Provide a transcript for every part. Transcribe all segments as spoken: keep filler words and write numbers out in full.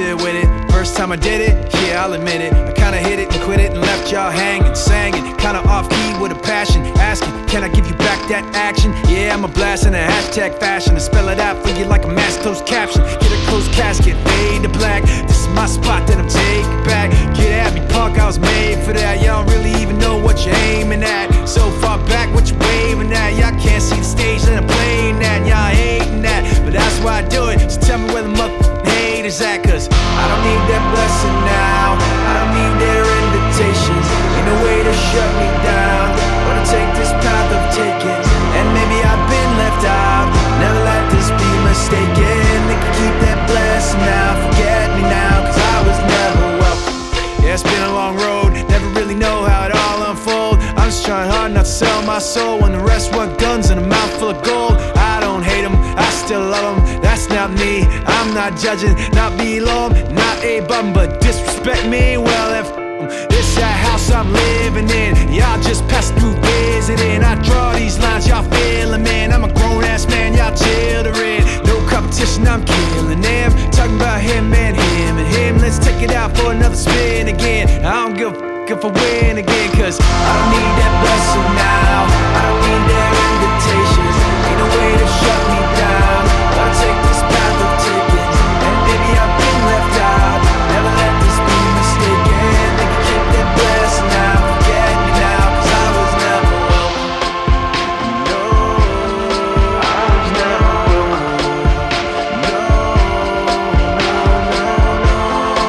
still with it. First time I did it, yeah, I'll admit it. I kinda hit it and quit it and left y'all hanging, singing. Kinda off key with a passion, asking, can I give you back that action? Yeah, I'm a blast in a hashtag fashion. I spell it out for you like a mass closed caption. Get a closed casket, fade to black. This is my spot that I'm taking back. Get at me, Park, I was made for that. Y'all don't really even know what you're aiming at. So far back, what you waving at? Y'all can't see the stage that I'm playing at. Y'all hating that, but that's why I do it. So tell me where the motherfucking haters at, cause I don't need their blessing now. I don't need their invitations. Ain't no way to shut me down. Wanna take this path of taking, and maybe I've been left out. Never let this be mistaken. They can keep that blessing now. Forget me now, cause I was never welcome. Yeah, it's been a long road. Never really know how it all unfolds. I'm just trying hard not to sell my soul when the rest want guns and a mouthful of gold. I don't hate them, I still love them. That's not me, I'm not judging. Not below them, not a bum. But disrespect me, well if this that house I'm living in. Y'all just pass through visiting. I draw these lines, y'all feeling, man. I'm a grown ass man, y'all children. No competition, I'm killing them. Talking about him and him and him. Let's take it out for another spin again. I don't give a f if I win again, cause I don't need that blessing now. I don't need their invitations. Ain't no way to shut me down. I'll take this path of taking, and maybe I've been left out. Never let this be mistaken. They can keep their blessing now. Forget me now, cause I was never welcome. No, I was never welcome. No, no, no, no, no,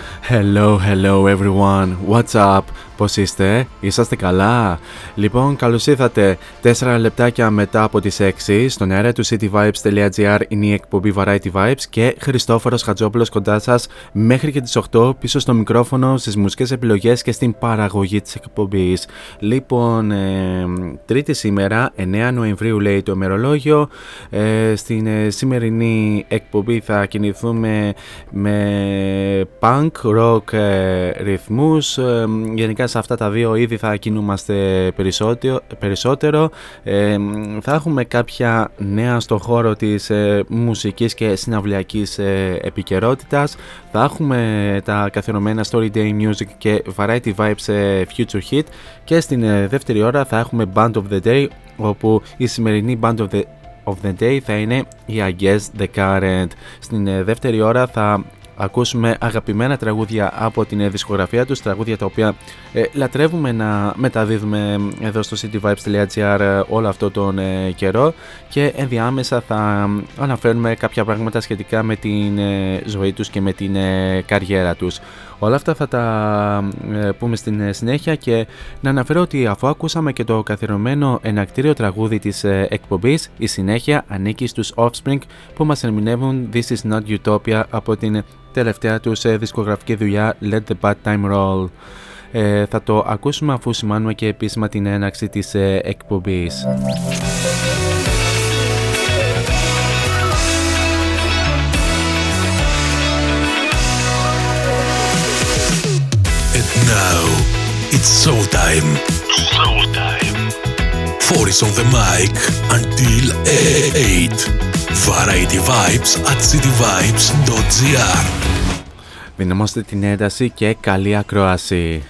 no. Hello, hello everyone, what's up, πώς είστε, είσαστε καλά? Λοιπόν, καλώς ήρθατε, τέσσερα λεπτάκια μετά από τις έξι, στον αέρα του cityvibes.gr είναι η εκπομπή Variety Vibes και Χριστόφορος Χατζόπουλος κοντά σας μέχρι και τις οκτώ, πίσω στο μικρόφωνο, στις μουσικές επιλογές και στην παραγωγή της εκπομπής. Λοιπόν, ε, τρίτη σήμερα, εννέα Νοεμβρίου λέει το ημερολόγιο, ε, στην ε, σημερινή εκπομπή θα κινηθούμε με punk, rock ε, ρυθμούς, ε, γενικά σε αυτά τα δύο ήδη θα κινούμαστε περισσότερο. Ε, θα έχουμε κάποια νέα στο χώρο της ε, μουσικής και συναυλιακής ε, επικαιρότητας. Θα έχουμε τα καθιερωμένα Story Day Music και Variety Vibes ε, Future Hit και στην ε, δεύτερη ώρα θα έχουμε Band of the Day, όπου η σημερινή Band of the of the Day θα είναι η Against The Current. Στην ε, δεύτερη ώρα θα ακούσουμε αγαπημένα τραγούδια από την δισκογραφία τους, τραγούδια τα οποία ε, λατρεύουμε να μεταδίδουμε εδώ στο cityvibes.gr όλο αυτό τον ε, καιρό, και ενδιάμεσα θα αναφέρουμε κάποια πράγματα σχετικά με την ε, ζωή τους και με την ε, καριέρα τους. Όλα αυτά θα τα ε, πούμε στην ε, συνέχεια, και να αναφέρω ότι αφού ακούσαμε και το καθιερωμένο ενακτήριο τραγούδι της ε, εκπομπής, η συνέχεια ανήκει στους Offspring που μας ερμηνεύουν This Is Not Utopia από την τελευταία τους ε, δισκογραφική δουλειά Let The Bad Time Roll. Ε, θα το ακούσουμε αφού σημάνουμε και επίσημα την έναρξη της ε, εκπομπής. Now it's show time. Show time. Four is on the mic until eight. Variety Vibes at cityvibes.gr. Δυναμώστε την ένταση και καλή ακρόαση.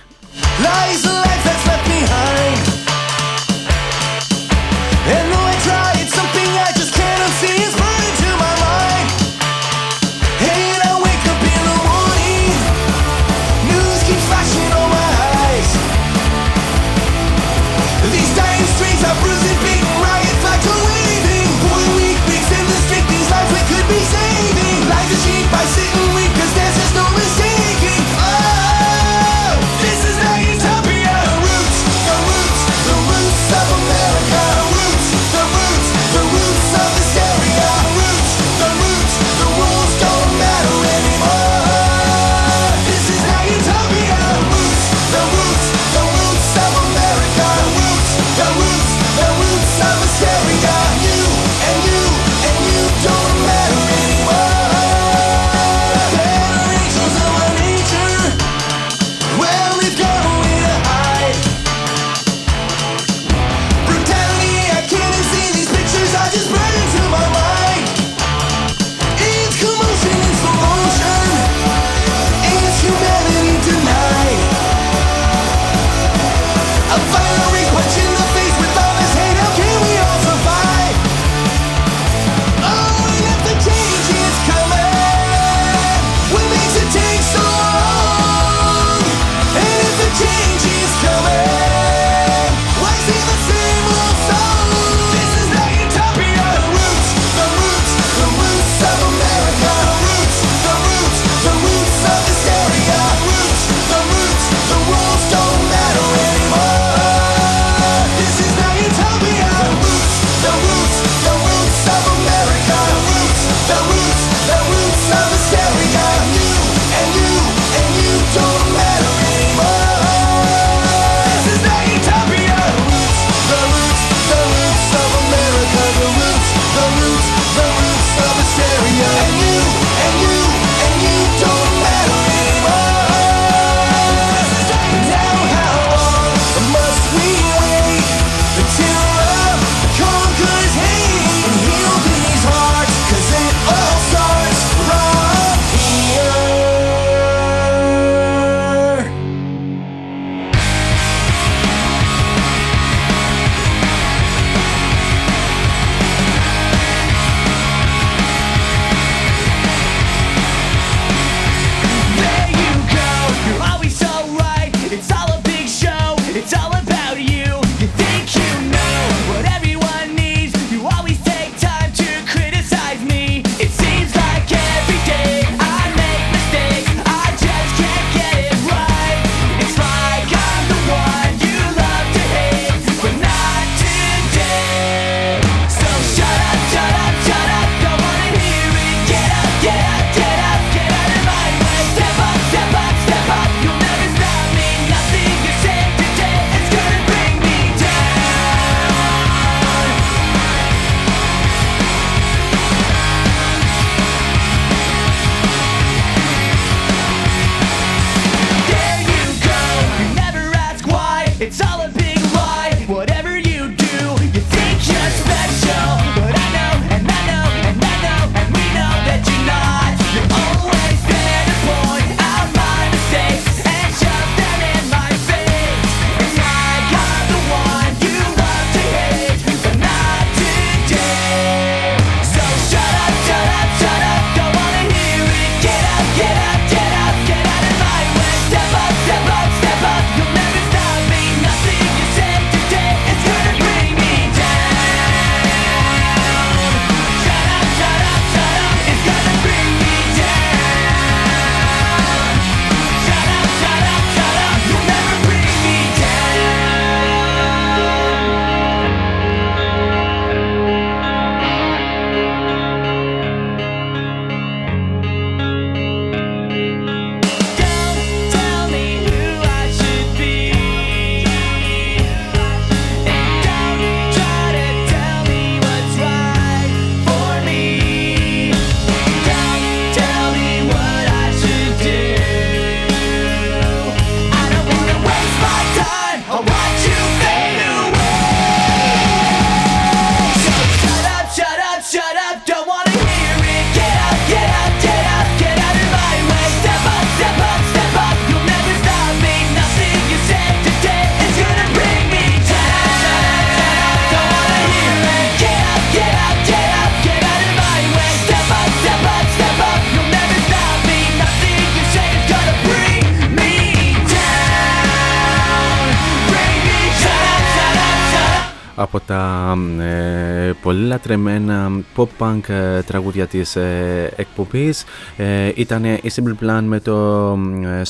από τα ε, πολύ λατρεμένα pop-punk ε, τραγούδια της ε, εκπομπής. Ε, ήταν η Simple Plan με το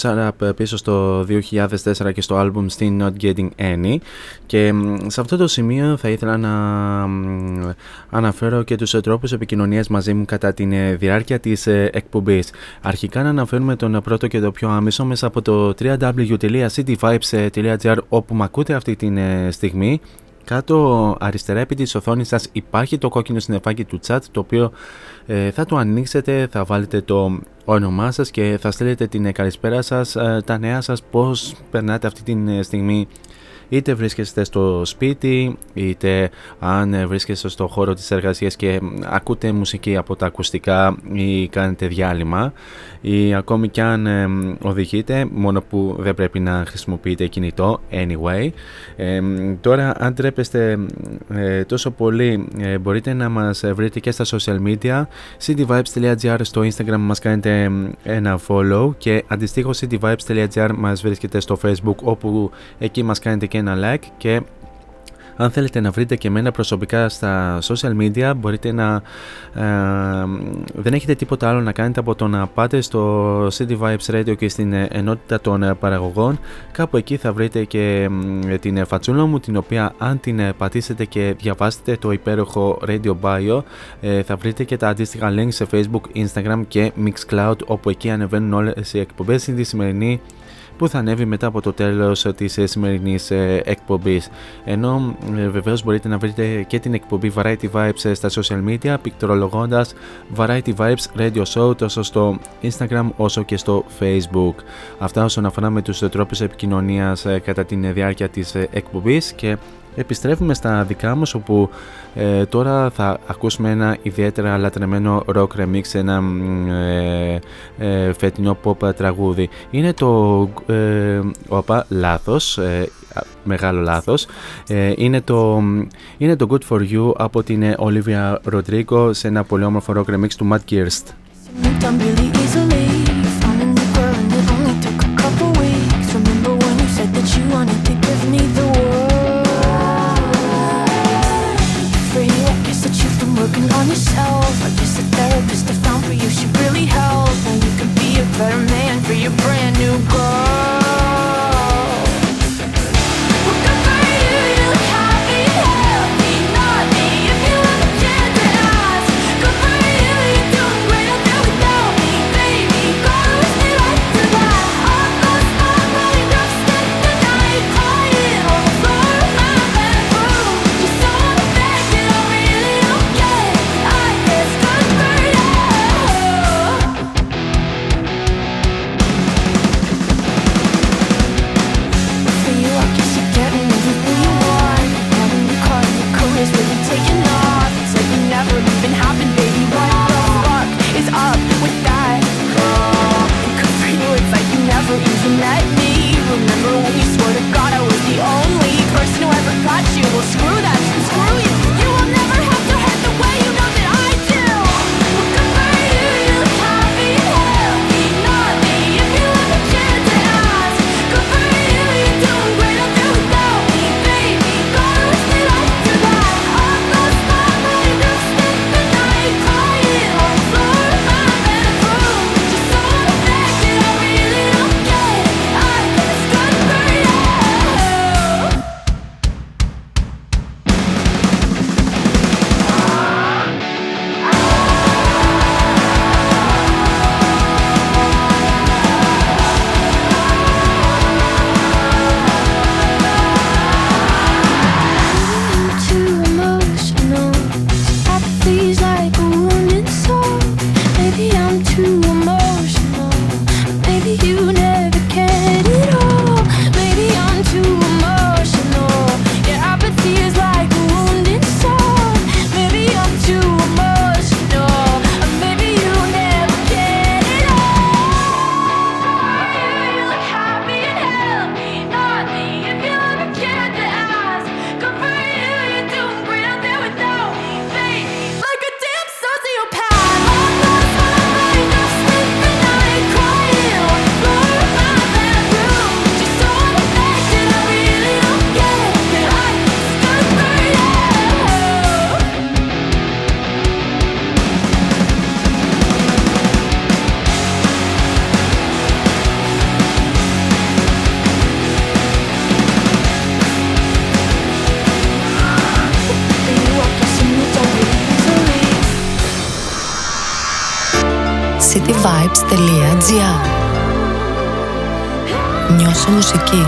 Shut Up πίσω στο δύο χιλιάδες τέσσερα και στο album Still Not Getting Any, και σε αυτό το σημείο θα ήθελα να αναφέρω και τους τρόπους επικοινωνίας μαζί μου κατά τη διάρκεια της εκπομπής. Αρχικά να αναφέρουμε τον πρώτο και το πιο άμεσο μέσα από το double-u double-u double-u τελεία cityvibes τελεία gr, όπου μ' ακούτε αυτή τη στιγμή. Κάτω αριστερά επί της οθόνης σας υπάρχει το κόκκινο συννεφάκι του chat, το οποίο ε, θα το ανοίξετε, θα βάλετε το όνομά σας και θα στείλετε την καλησπέρα σας, ε, τα νέα σας, πώς περνάτε αυτή τη στιγμή, είτε βρίσκεστε στο σπίτι, είτε αν βρίσκεστε στο χώρο της εργασίας και ακούτε μουσική από τα ακουστικά ή κάνετε διάλειμμα, ή ακόμη κι αν ε, οδηγείτε, μόνο που δεν πρέπει να χρησιμοποιείτε κινητό anyway. Ε, τώρα αν τρέπεστε ε, τόσο πολύ, ε, μπορείτε να μας βρείτε και στα social media, cityvibes τελεία gr στο Instagram μας κάνετε ένα follow, και αντιστοίχως cityvibes τελεία gr μας βρίσκεται στο Facebook, όπου εκεί μας κάνετε και ένα like. Και αν θέλετε να βρείτε και εμένα προσωπικά στα social media, μπορείτε να ε, δεν έχετε τίποτα άλλο να κάνετε από το να πάτε στο City Vibes Radio και στην ενότητα των παραγωγών. Κάπου εκεί θα βρείτε και την φατσούλα μου, την οποία αν την πατήσετε και διαβάσετε το υπέροχο Radio Bio, ε, θα βρείτε και τα αντίστοιχα links σε Facebook, Instagram και Mixcloud, όπου εκεί ανεβαίνουν όλες οι εκπομπές ή τη σημερινή που θα ανέβει μετά από το τέλος της σημερινής εκπομπής. Ενώ βεβαίως μπορείτε να βρείτε και την εκπομπή Variety Vibes στα social media, πικτρολογώντας Variety Vibes Radio Show τόσο στο Instagram όσο και στο Facebook. Αυτά όσον αφορά με τους τρόπους επικοινωνίας κατά την διάρκεια της εκπομπής, και επιστρέφουμε στα δικά μας, όπου ε, τώρα θα ακούσουμε ένα ιδιαίτερα λατρεμένο rock remix, ένα ε, ε, φετινό pop τραγούδι. Είναι το... Ε, όπα, λάθος, ε, μεγάλο λάθος. Ε, είναι, το, είναι το Good For You από την Olivia Rodrigo σε ένα πολύ όμορφο rock remix του Matt Girst. On yourself, I guess the therapist I found for you should really help. Now you can be a better man for your brand new girl. Good for you, you look happy and healthy. Not me, if you look dead to us. Good for you, you do great out there without me. cityvibes.gr. Νιώσε μουσική.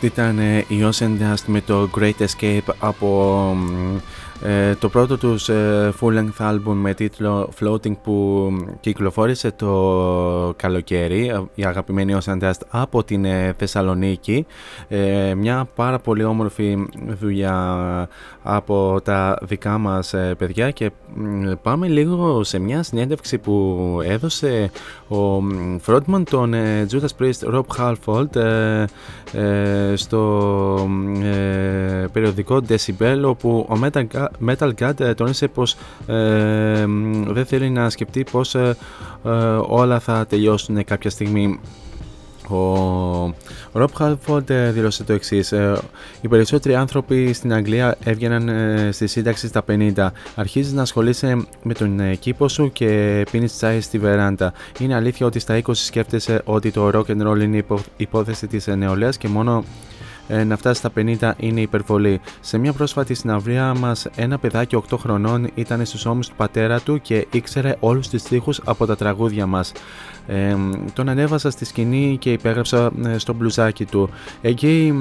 Ήταν η Ocean Dust με το Great Escape από ε, το πρώτο τους ε, full-length album με τίτλο Floating που κυκλοφόρησε το καλοκαίρι, η αγαπημένη Ocean Dust από την ε, Θεσσαλονίκη. Ε, μια πάρα πολύ όμορφη δουλειά από τα δικά μας ε, παιδιά και ε, πάμε λίγο σε μια συνέντευξη που έδωσε ο frontman των ε, Judas Priest, Rob Halford, ε, ε, στο ε, περιοδικό Decibel, όπου ο Metal, Metal God ε, τόνισε πως ε, δεν θέλει να σκεφτεί πως ε, ε, όλα θα τελειώσουν κάποια στιγμή. Ο Rob Halford ε, δήλωσε το εξής: ε, οι περισσότεροι άνθρωποι στην Αγγλία έβγαιναν ε, στη σύνταξη στα πενήντα. Αρχίζεις να ασχολείσαι με τον ε, κήπο σου και πίνεις τσάι στη βεράντα. Είναι αλήθεια ότι στα είκοσι σκέφτεσαι ότι το rock and roll είναι υπο, υπόθεση της νεολαίας και μόνο ε, να φτάσει στα πενήντα είναι υπερβολή. Σε μια πρόσφατη συναυλία μας, ένα παιδάκι οκτώ χρονών ήταν στους ώμους του πατέρα του και ήξερε όλους τους στίχους από τα τραγούδια μας. Ε, τον ανέβασα στη σκηνή και υπέγραψα στο μπλουζάκι του. Εκεί,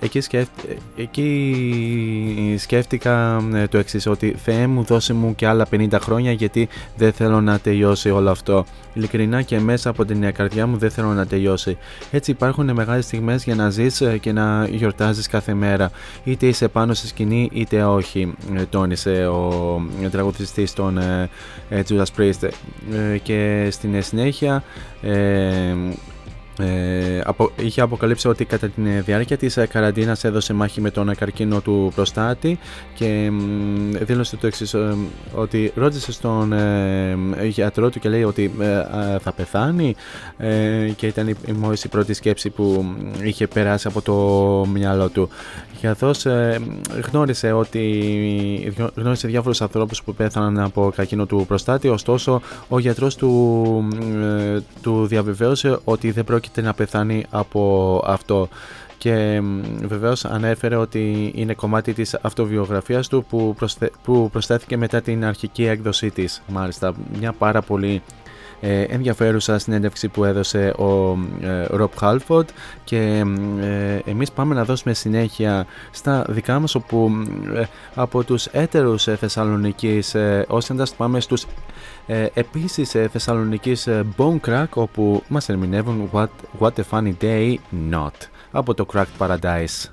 εκεί, σκέφτη, εκεί σκέφτηκα το εξής, ότι Θεέ μου, δώσε μου και άλλα πενήντα χρόνια, γιατί δεν θέλω να τελειώσει όλο αυτό. Ειλικρινά και μέσα από την καρδιά μου δεν θέλω να τελειώσει. Έτσι υπάρχουν μεγάλες στιγμές για να ζεις και να γιορτάζεις κάθε μέρα. Είτε είσαι πάνω στη σκηνή είτε όχι, τόνισε ο τραγουδιστής των Judas Priest. Και στην συνέχεια ε, Ε, απο, είχε αποκαλύψει ότι κατά τη διάρκεια της καραντίνας έδωσε μάχη με τον καρκίνο του προστάτη και ε, δήλωσε το εξής, ε, ότι ρώτησε στον ε, γιατρό του και λέει ότι ε, α, θα πεθάνει ε, και ήταν η, μόλις η πρώτη σκέψη που είχε περάσει από το μυαλό του. Καθώς ε, γνώρισε ότι γνώρισε διάφορους ανθρώπους που πέθαναν από καρκίνο του προστάτη, ωστόσο ο γιατρός του, ε, του διαβεβαίωσε ότι δεν πρόκειται να πεθάνει από αυτό. Και βεβαίως ανέφερε ότι είναι κομμάτι της αυτοβιογραφίας του που, προσθε... που προσθέθηκε μετά την αρχική έκδοσή της. Μάλιστα, μια πάρα πολύ ε, ενδιαφέρουσα συνέντευξη που έδωσε ο Rob Halford. Και ε, εμείς πάμε να δώσουμε συνέχεια στα δικά μας, όπου ε, από τους έτερους ε, Θεσσαλονικής ε, Ocean Dust πάμε στους Ε, επίσης ε, Θεσσαλονικής ε, Bone Crack, όπου μας ερμηνεύουν what, what a funny day not από το Cracked Paradise.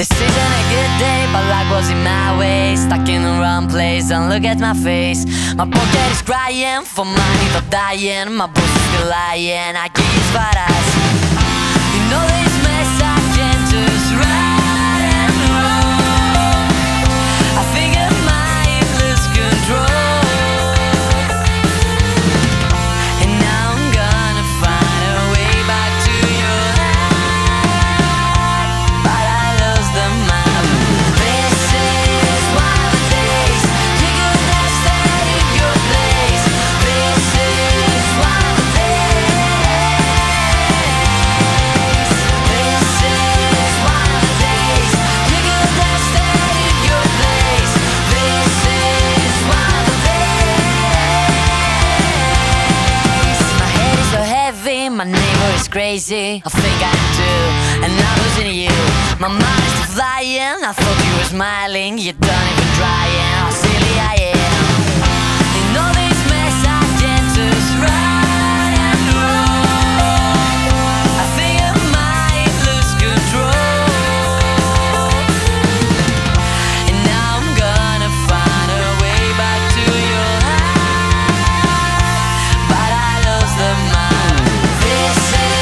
This isn't a good day, but life was in my way. Stuck in the wrong place, and look at my face. My pocket is crying, for money for dying. My boss is still lying, I can't use what I see. You know this mess, I can't just ride. Crazy, I think I do, and I'm losing you. My mind is flying, I thought you were smiling. You don't even try, and how silly I am. In all this mess I can't just run and roll. I think I might lose control, and now I'm gonna find a way back to your life, but I lost the mind. This is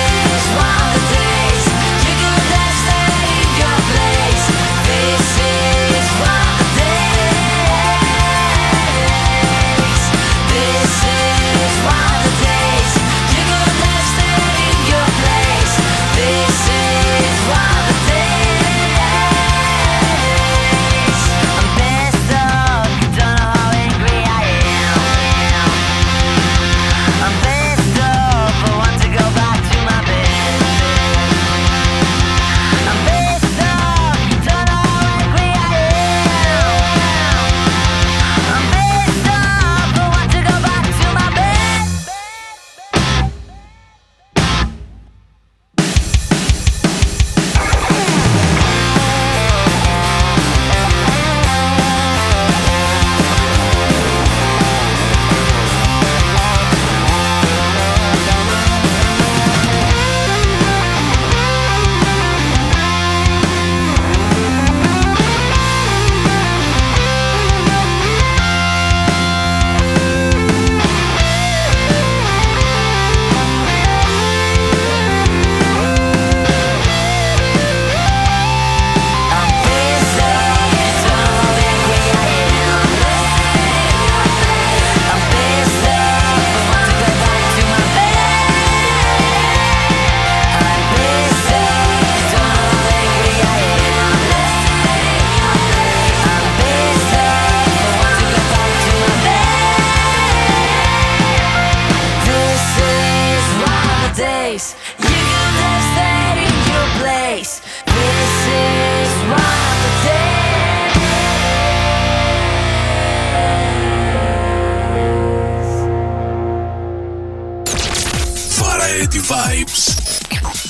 Variety Vibes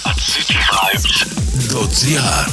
at cityvibes.gr.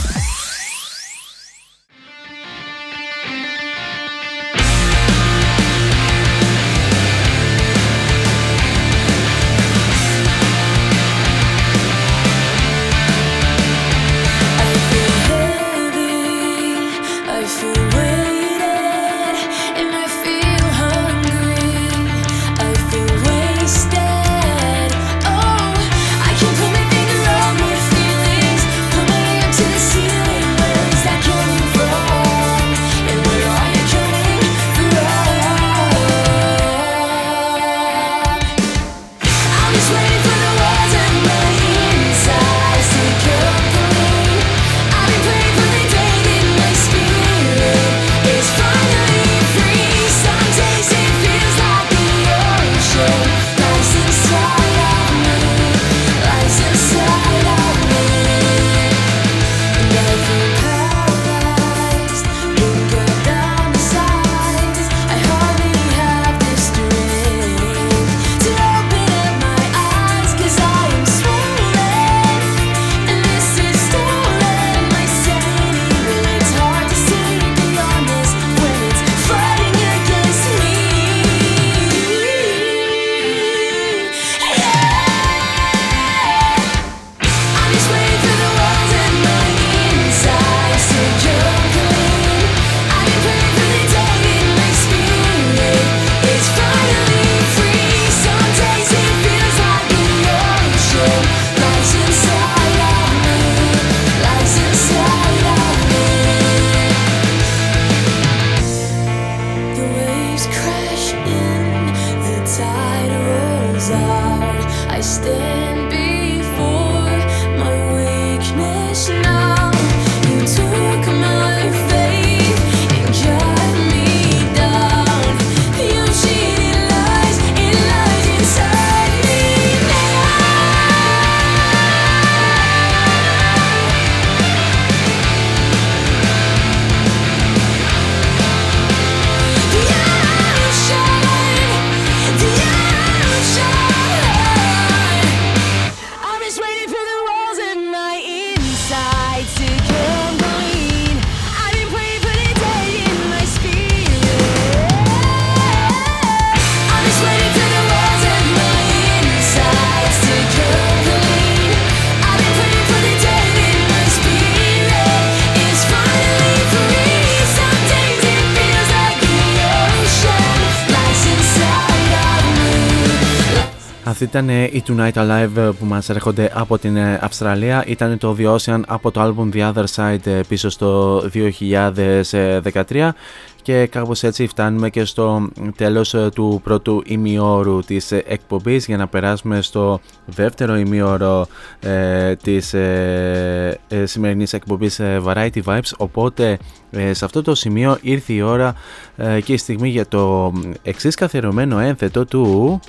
Ήταν οι Tonight Alive που μας έρχονται από την Αυστραλία. Ήταν το The Ocean από το album The Other Side πίσω στο δύο χιλιάδες δεκατρία. Και κάπως έτσι φτάνουμε και στο τέλος του πρώτου ημιώρου της εκπομπής, για να περάσουμε στο δεύτερο ημιώρο ε, της ε, ε, σημερινής εκπομπής ε, Variety Vibes. Οπότε ε, σε αυτό το σημείο ήρθε η ώρα ε, και η στιγμή για το εξής καθιερωμένο ένθετο του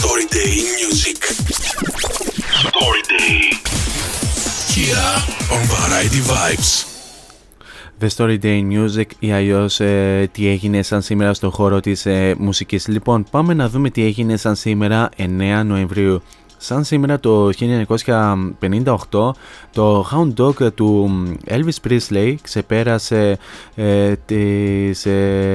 Story Day Music. Story Day. Here on Variety Vibes. The Story Day Music, ή αλλιώς ε, τι έγινε σαν σήμερα στον χώρο της ε, μουσικής. Λοιπόν, πάμε να δούμε τι έγινε σαν σήμερα εννέα Νοεμβρίου. Σαν σήμερα το χίλια εννιακόσια πενήντα οκτώ, το Hound Dog του Elvis Presley ξεπέρασε ε, τις ε,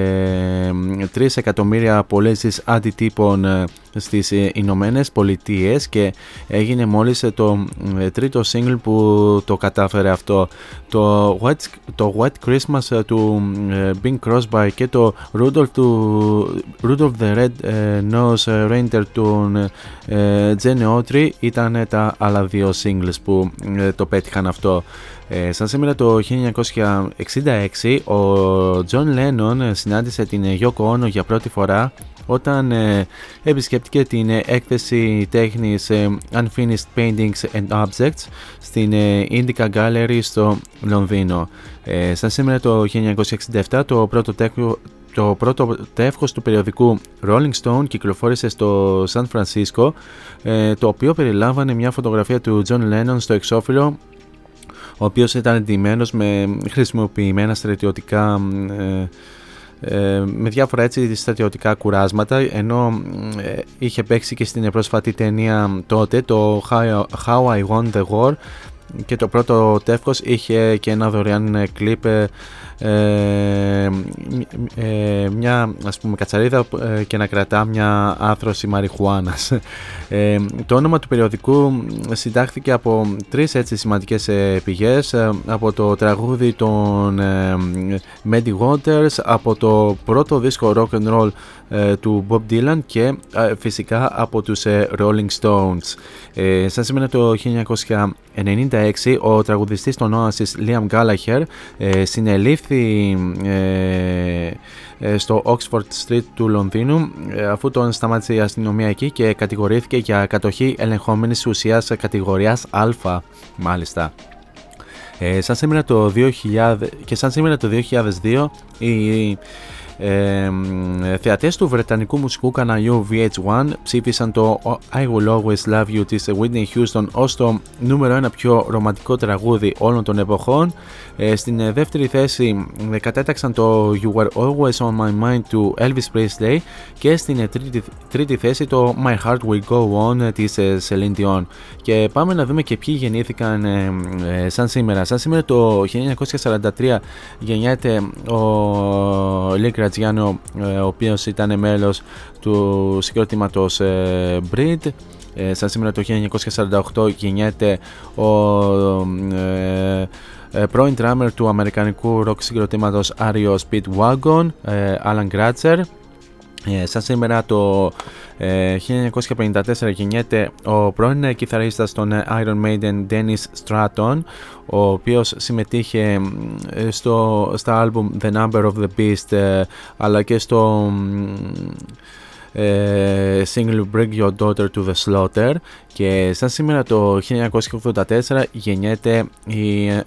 τρία εκατομμύρια πωλήσεις αντιτύπων ε, στις Ηνωμένες Πολιτείες και έγινε μόλις το ε, τρίτο single που το κατάφερε αυτό. Το White, το White Christmas του ε, Bing Crosby και το Rudolph, του, Rudolph the Red ε, Nose Reindeer του ε, Gene Autry ήταν τα άλλα δύο singles που ε, το πέτυχαν αυτό. Ε, σαν σήμερα το χίλια εννιακόσια εξήντα έξι ο John Lennon συνάντησε την Yoko Ono για πρώτη φορά όταν ε, επισκέπτηκε την ε, έκθεση τέχνης ε, Unfinished Paintings and Objects στην ε, Indica Gallery στο Λονδίνο. Ε, σαν σήμερα το χίλια εννιακόσια εξήντα επτά το πρώτο τέχνο Το πρώτο τεύχος του περιοδικού Rolling Stone κυκλοφόρησε στο Σαν Φρανσίσκο, το οποίο περιλάμβανε μια φωτογραφία του John Lennon στο εξώφυλλο, ο οποίος ήταν εντυμένος με χρησιμοποιημένα στρατιωτικά ε, με διάφορα έτσι στρατιωτικά κουράσματα, ενώ ε, είχε παίξει και στην πρόσφατη ταινία τότε το How, How I Won the War, και το πρώτο τεύχος είχε και ένα δωρεάν κλιπ, ε, ε, ε, μια ας πούμε κατσαρίδα ε, και να κρατά μια άθρωση μαριχουάνας. Ε, το όνομα του περιοδικού συντάχθηκε από τρεις έτσι σημαντικές ε, πηγές, ε, από το τραγούδι των ε, Muddy Waters, από το πρώτο δίσκο rock and roll ε, του Bob Dylan και ε, φυσικά από τους ε, Rolling Stones. Ε, σαν σήμερα το χίλια εννιακόσια ενενήντα έξι ο τραγουδιστής των Oasis Liam Gallagher ε, συνελήφθη ε, ε, στο Oxford Street του Λονδίνου ε, αφού τον σταμάτησε η αστυνομία εκεί και κατηγορήθηκε για κατοχή ελεγχόμενης ουσίας κατηγορίας Α, μάλιστα. Ε, σαν σήμερα το δύο χιλιάδες, και σαν σήμερα το δύο χιλιάδες δύο η Ε, θεατές του βρετανικού μουσικού καναλιού βι έιτς ουάν ψήφισαν το I Will Always Love You της Whitney Houston ως το νούμερο ένα πιο ρομαντικό τραγούδι όλων των εποχών. Ε, στην δεύτερη θέση κατέταξαν το You Were Always On My Mind του Elvis Presley και στην τρίτη, τρίτη θέση το My Heart Will Go On της Celine Dion. Και πάμε να δούμε και ποιοι γεννήθηκαν ε, ε, σαν σήμερα. Σαν σήμερα το χίλια εννιακόσια σαράντα τρία γεννιέται ο Linkin Park, ο οποίος ήταν μέλος του συγκρότηματος Breed. Σαν σήμερα το χίλια εννιακόσια σαράντα οκτώ γεννιέται ο πρώην drummer του αμερικανικού rock συγκροτήματος Ario Speedwagon, Alan Gratzer. Σαν σήμερα το χίλια εννιακόσια πενήντα τέσσερα γεννιέται ο πρώην κιθαρίστας των Iron Maiden Dennis Stratton, ο οποίος συμμετείχε στο, στα άλμπουμ The Number of the Beast αλλά και στο ε, single Bring Your Daughter to the Slaughter. Και σαν σήμερα το χίλια εννιακόσια ογδόντα τέσσερα γεννιέται η ε,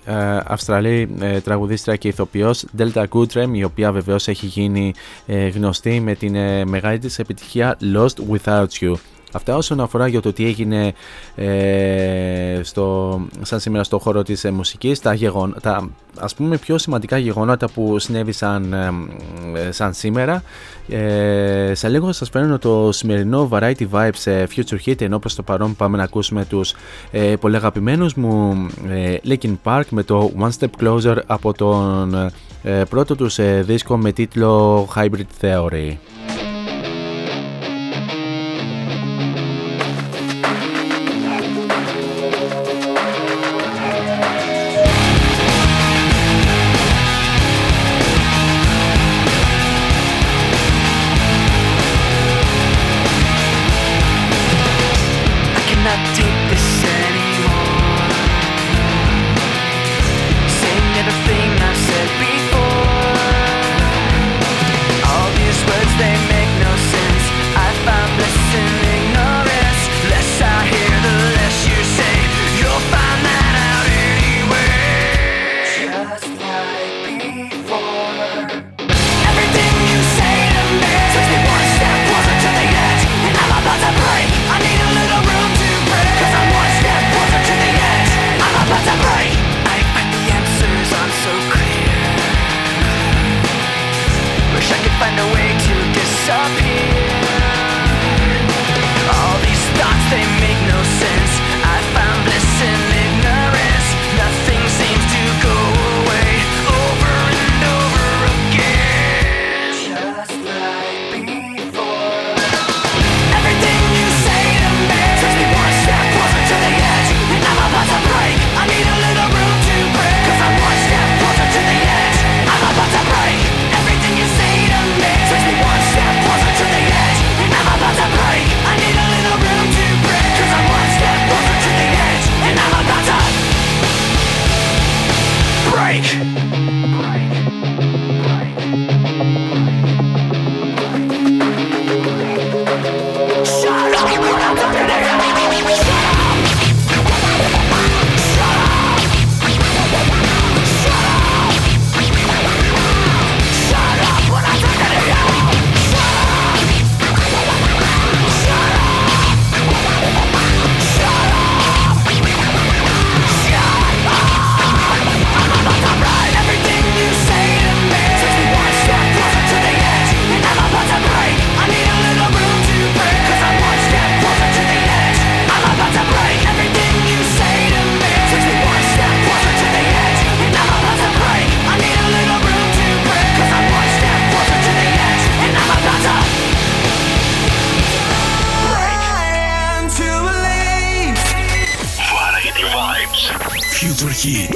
Αυστραλή ε, τραγουδίστρια και ηθοποιός Delta Goodrem, η οποία βεβαίως έχει γίνει ε, γνωστή με την ε, μεγάλη της επιτυχία Lost Without You. Αυτά όσον αφορά για το τι έγινε ε, στο, σαν σήμερα στο χώρο της ε, μουσικής, τα, γεγον, τα ας πούμε πιο σημαντικά γεγονότα που συνέβησαν ε, σαν σήμερα. Ε, σε λίγο σας παίρνω το σημερινό Variety Vibes ε, Future Hit, ενώ προς το παρόν πάμε να ακούσουμε τους ε, πολύ αγαπημένους μου ε, Linkin Park με το One Step Closer από τον ε, πρώτο τους ε, δίσκο με τίτλο Hybrid Theory. Step Future Hit.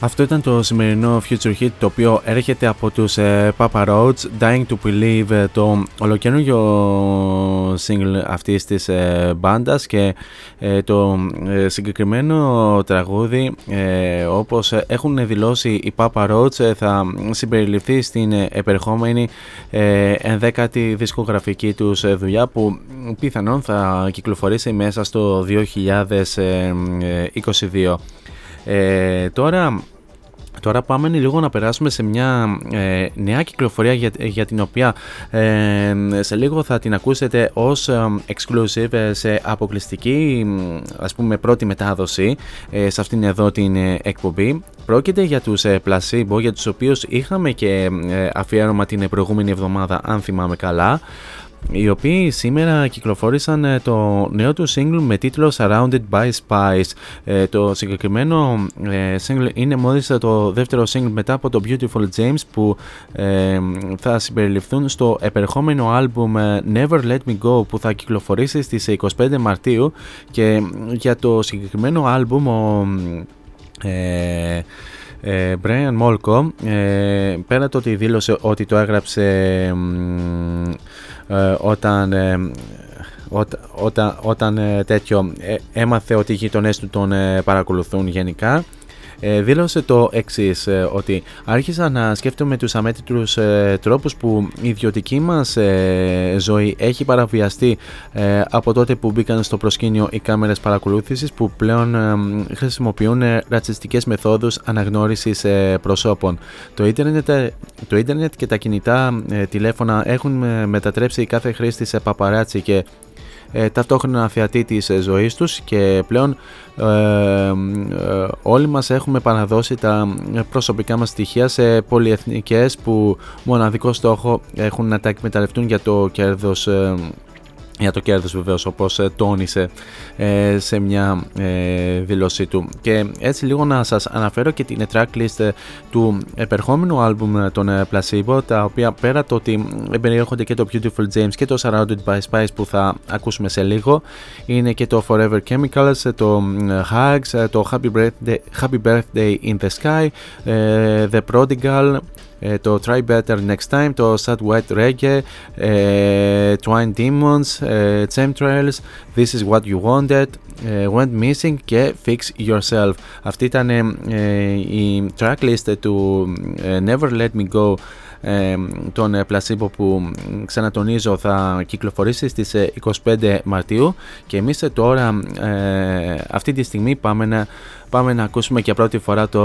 Αυτό ήταν το σημερινό Future Hit, το οποίο έρχεται από τους ε, Papa Roach, Dying to Believe, το ολοκαινούργιο single αυτής της ε, μπάντας, και ε, το ε, συγκεκριμένο τραγούδι, ε, όπως έχουν δηλώσει οι Papa Roach, ε, θα συμπεριληφθεί στην ε, επερχόμενη ε, ενδέκατη δισκογραφική τους ε, δουλειά, που πιθανόν θα κυκλοφορήσει μέσα στο δύο χιλιάδες είκοσι δύο. Ε, τώρα... Τώρα πάμε λίγο να περάσουμε σε μια ε, νέα κυκλοφορία για, για την οποία ε, σε λίγο θα την ακούσετε ως ε, exclusive σε αποκλειστική, ας πούμε, πρώτη μετάδοση ε, σε αυτήν εδώ την ε, εκπομπή. Πρόκειται για τους ε, Placebo, για τους οποίους είχαμε και ε, αφιέρωμα την προηγούμενη εβδομάδα, αν θυμάμαι καλά, οι οποίοι σήμερα κυκλοφόρησαν το νέο του single με τίτλο Surrounded by Spies. Ε, το συγκεκριμένο ε, single είναι μόλις το δεύτερο single μετά από το Beautiful James, που ε, θα συμπεριληφθούν στο επερχόμενο άλμπουμ Never Let Me Go, που θα κυκλοφορήσει στις είκοσι πέντε Μαρτίου, και για το συγκεκριμένο άλμπουμ ο... Ε, Brian Molko, πέρα το ότι δήλωσε ότι το έγραψε όταν, όταν, όταν, όταν τέτοιο έμαθε ότι οι γειτονές του τον παρακολουθούν γενικά, δήλωσε το εξής, ότι άρχισα να σκέφτομαι τους αμέτρητους τρόπους που η ιδιωτική μας ζωή έχει παραβιαστεί από τότε που μπήκαν στο προσκήνιο οι κάμερες παρακολούθησης, που πλέον χρησιμοποιούν ρατσιστικές μεθόδους αναγνώρισης προσώπων. Το ίντερνετ, το ίντερνετ και τα κινητά τηλέφωνα έχουν μετατρέψει κάθε χρήστη σε παπαράτσι και ταυτόχρονα θεατή της ζωής τους, και πλέον ε, ε, όλοι μας έχουμε παραδώσει τα προσωπικά μας στοιχεία σε πολυεθνικές που μοναδικό στόχο έχουν να τα εκμεταλλευτούν για το κέρδος ε, για το κέρδος βεβαίως, όπως τόνισε ε, σε μια ε, δήλωσή του. Και έτσι λίγο να σας αναφέρω και την tracklist του επερχόμενου άλμπουμ των Placebo, τα οποία πέρα το ότι περιέχονται και το Beautiful James και το Surrounded by Spice που θα ακούσουμε σε λίγο, είναι και το Forever Chemicals, το Hugs, το Happy Birthday, Happy Birthday in the Sky, ε, The Prodigal, το Try Better Next Time, το Sad White Reggae, ε, Twine Demons, ε, Chemtrails, This Is What You Wanted, ε, Went Missing και Fix Yourself. Αυτή ήταν ε, η tracklist του ε, Never Let Me Go ε, των ε, Placebo, που ξανατονίζω θα κυκλοφορήσει στις ε, εικοστή πέμπτη Μαρτίου, και εμείς ε, τώρα ε, αυτή τη στιγμή πάμε να Πάμε να ακούσουμε για πρώτη φορά το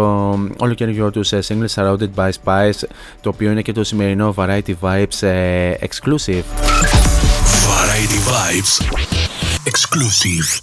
όλο καινούργιο του single Surrounded by Spice, το οποίο είναι και το σημερινό Variety Vibes exclusive. Variety Vibes exclusive.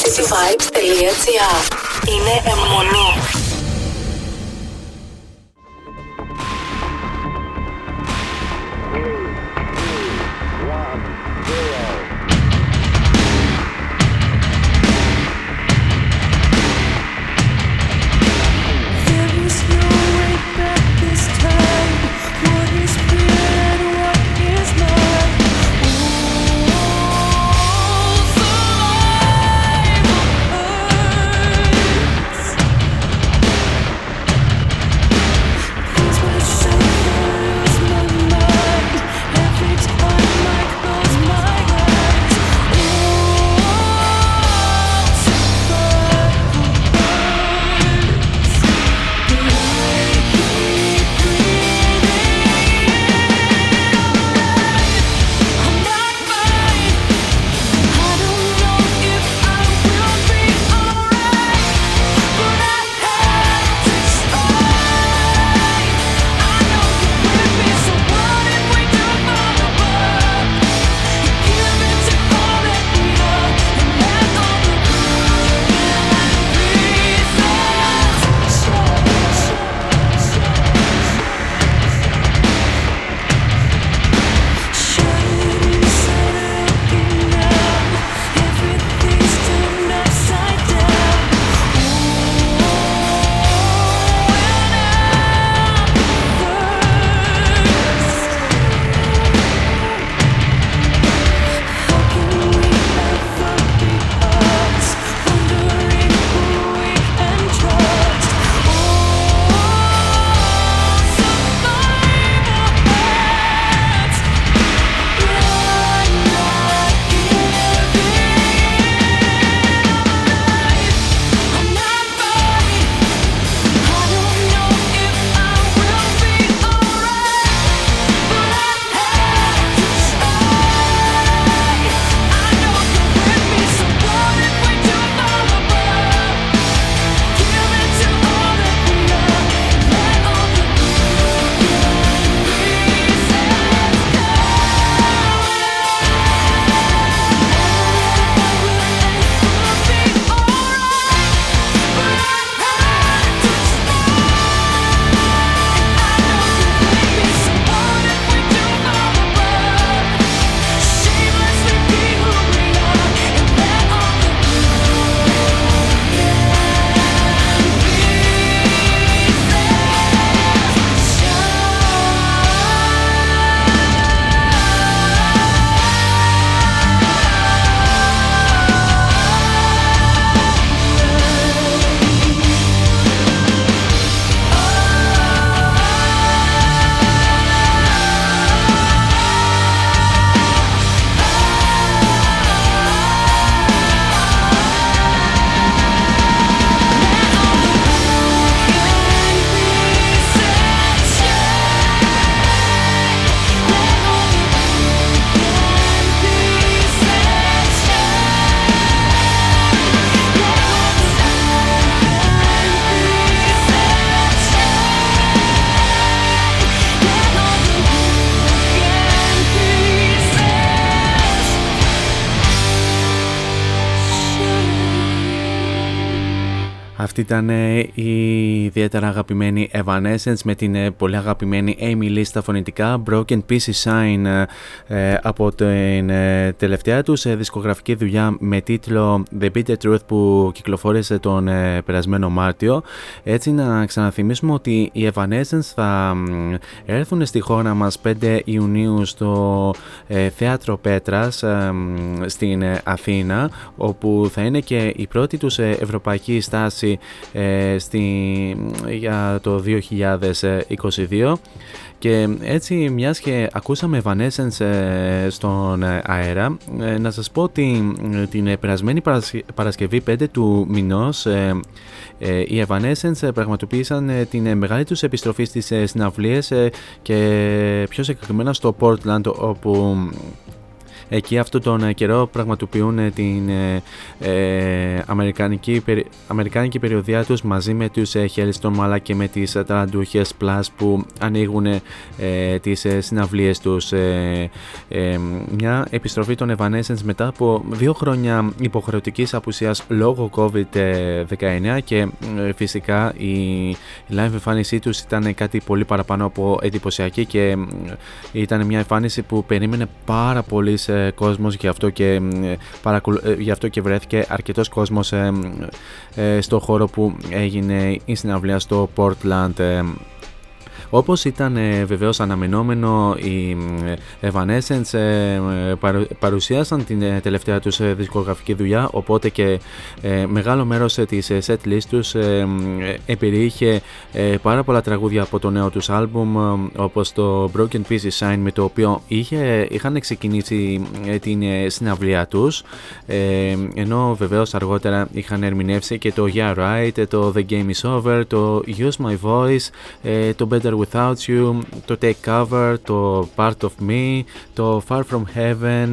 cityvibes.gr. Είναι αιμονή. Ήταν η ιδιαίτερα αγαπημένη Evanescence με την πολύ αγαπημένη Amy Lee στα φωνητικά, Broken Pieces Sign από την τελευταία τους δισκογραφική δουλειά με τίτλο The Bitter Truth που κυκλοφόρησε τον περασμένο Μάρτιο. Έτσι να ξαναθυμίσουμε ότι οι Evanescence θα έρθουν στη χώρα μας πέντε Ιουνίου στο Θέατρο Πέτρας στην Αθήνα, όπου θα είναι και η πρώτη τους ευρωπαϊκή στάση στη, για το δύο χιλιάδες είκοσι δύο. Και έτσι, μιας και ακούσαμε Evanescence στον αέρα, να σας πω ότι την περασμένη Παρασκευή πέντε του μηνός οι Evanescence πραγματοποίησαν την μεγάλη τους επιστροφή στις συναυλίες και πιο συγκεκριμένα στο Portland, όπου εκεί αυτόν τον καιρό πραγματοποιούν την ε, ε, αμερικανική, περι, αμερικανική περιοδία τους μαζί με τους ε, Halestorm αλλά και με τις ταλαντούχες Plus που ανοίγουν ε, τις ε, συναυλίες τους. Ε, ε, μια επιστροφή των Evanescence μετά από δύο χρόνια υποχρεωτικής απουσίας λόγω κόβιντ δεκαεννιά και ε, φυσικά η live εμφάνισή τους ήταν κάτι πολύ παραπάνω από εντυπωσιακή και ήταν μια εμφάνιση που περίμενε πάρα πολύς ε, κόσμος, γι' αυτό και, ε, παρακολου... ε, γι' αυτό και βρέθηκε αρκετός κόσμος ε, ε, στο χώρο που έγινε η συναυλία στο Portland. Ε, Όπως ήταν ε, βεβαίως αναμενόμενο, οι Evanescence ε, παρου, παρουσίασαν την ε, τελευταία τους ε, δισκογραφική δουλειά, οπότε και ε, μεγάλο μέρος ε, της ε, set list τους ε, ε, περιείχε ε, πάρα πολλά τραγούδια από το νέο τους άλμπουμ, ε, όπως το Broken Pieces Sign, με το οποίο είχε, είχαν ξεκινήσει ε, την ε, συναυλία τους, ε, ενώ βεβαίως αργότερα είχαν ερμηνεύσει και το Yeah Right, το The Game Is Over, το Use My Voice, ε, το Better Without You, το Take Cover, το Part of Me, το Far From Heaven,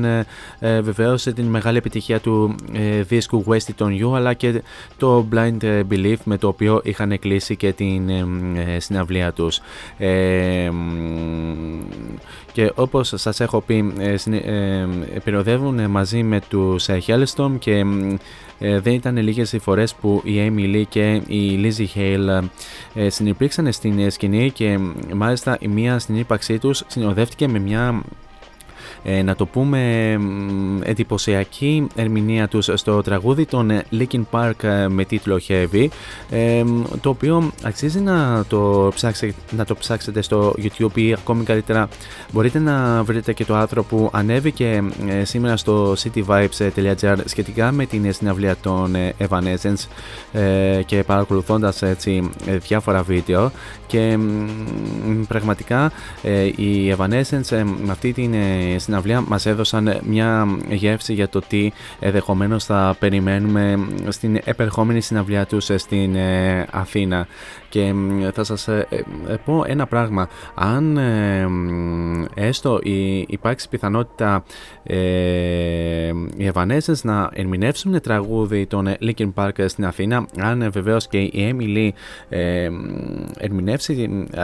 ε, βεβαίως την μεγάλη επιτυχία του ε, δίσκου Wasted On You, αλλά και το Blind Belief, με το οποίο είχαν κλείσει και την ε, ε, συναυλία τους. Ε, και όπως σας έχω πει, ε, συνε, ε, περιοδεύουν μαζί με τους ε, Halestorm και ε, δεν ήταν λίγες οι φορές που η Amy Lee και η Lizzie Hale ε, συνυπήρξαν στην ε, σκηνή, και μάλιστα η μία συνύπαρξή τους συνοδεύτηκε με μια ε, να το πούμε εντυπωσιακή ερμηνεία τους στο τραγούδι των Linkin Park με τίτλο Heavy, ε, το οποίο αξίζει να το, ψάξε, να το ψάξετε στο YouTube, ή ακόμη καλύτερα μπορείτε να βρείτε και το άρθρο που ανέβηκε σήμερα στο cityvibes.gr σχετικά με την συναυλία των Evanescence, ε, και παρακολουθώντας έτσι διάφορα βίντεο, και πραγματικά ε, οι Evanescence ε, με αυτή την ε, συναυλία μας έδωσαν μια γεύση για το τι ενδεχομένως θα περιμένουμε στην επερχόμενη συναυλία τους στην ε, Αθήνα. Και θα σας ε, ε, πω ένα πράγμα, αν ε, ε, έστω η, υπάρξει πιθανότητα ε, οι Evanescence να ερμηνεύσουν τραγούδι των Linkin Park στην Αθήνα, αν ε, βεβαίως και η Amy Lee ε, ερμηνεύσει ε,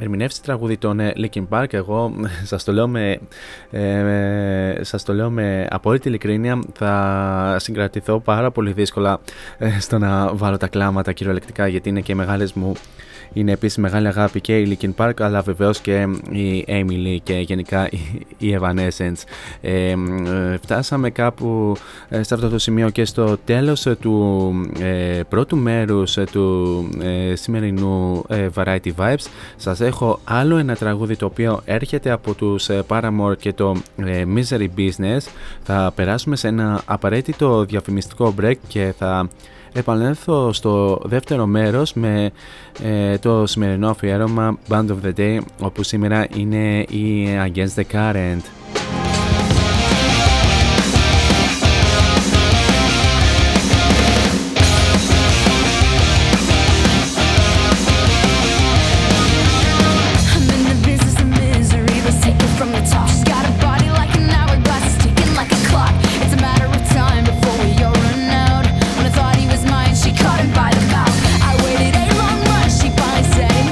ερμηνεύσει τραγούδι των Linkin Park, εγώ σας το λέω με, ε, σας το λέω με απόλυτη ειλικρίνεια, θα συγκρατηθώ πάρα πολύ δύσκολα ε, στο να βάλω τα κλάματα κυριολεκτικά, γιατί είναι και μεγάλες μου, είναι επίσης μεγάλη αγάπη και η Linkin Park, αλλά βεβαίως και η Amy Lee και γενικά η Evanescence. Ε, φτάσαμε κάπου σε αυτό το σημείο και στο τέλος του ε, πρώτου μέρους του ε, σημερινού ε, Variety Vibes. Σας έχω άλλο ένα τραγούδι το οποίο έρχεται από τους ε, Paramore και το ε, Misery Business. Θα περάσουμε σε ένα απαραίτητο διαφημιστικό break και θα επανέλθω στο δεύτερο μέρος με ε, το σημερινό αφιέρωμα Band of the Day, όπου σήμερα είναι η Against the Current. Hold on.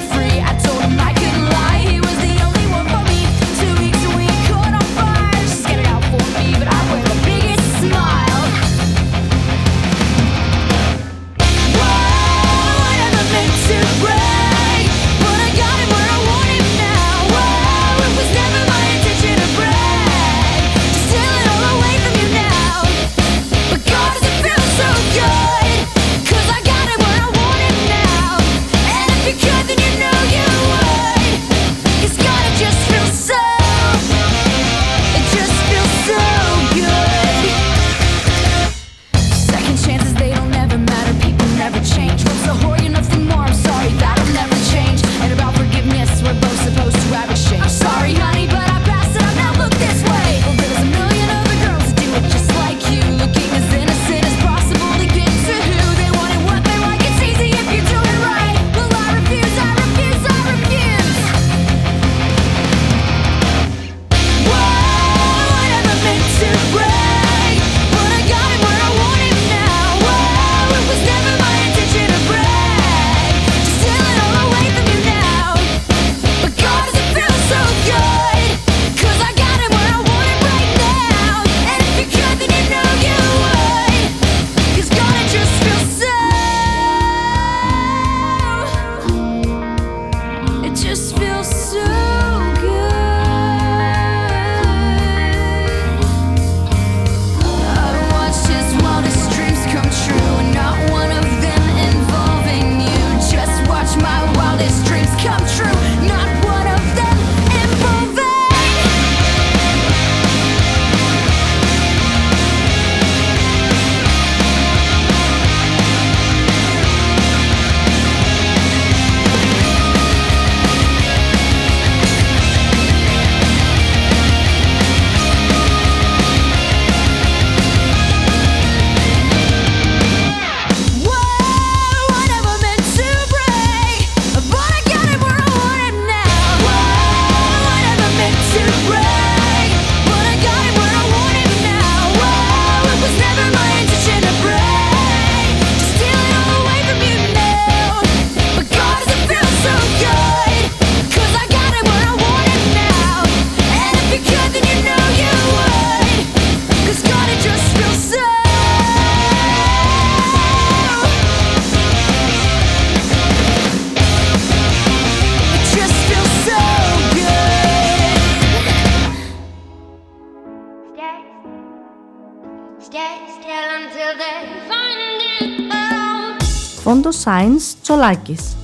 Φόντο Science Τσολάκης.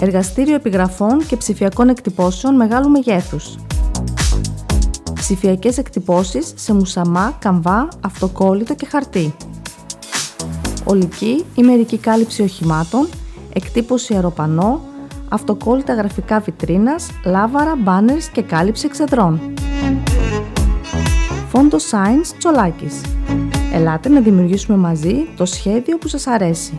Εργαστήριο επιγραφών και ψηφιακών εκτυπώσεων μεγάλου μεγέθους. Ψηφιακές εκτυπώσεις σε μουσαμά, καμβά, αυτοκόλλητο και χαρτί. Ολική ή μερική κάλυψη οχημάτων, εκτύπωση αεροπανό, αυτοκόλλητα γραφικά βιτρίνας, λάβαρα, μπάνερς και κάλυψη εξεδρών. Φόντο Science Τσολάκης. Ελάτε να δημιουργήσουμε μαζί το σχέδιο που σας αρέσει.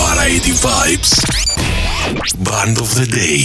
Variety Vibes. Band of the day.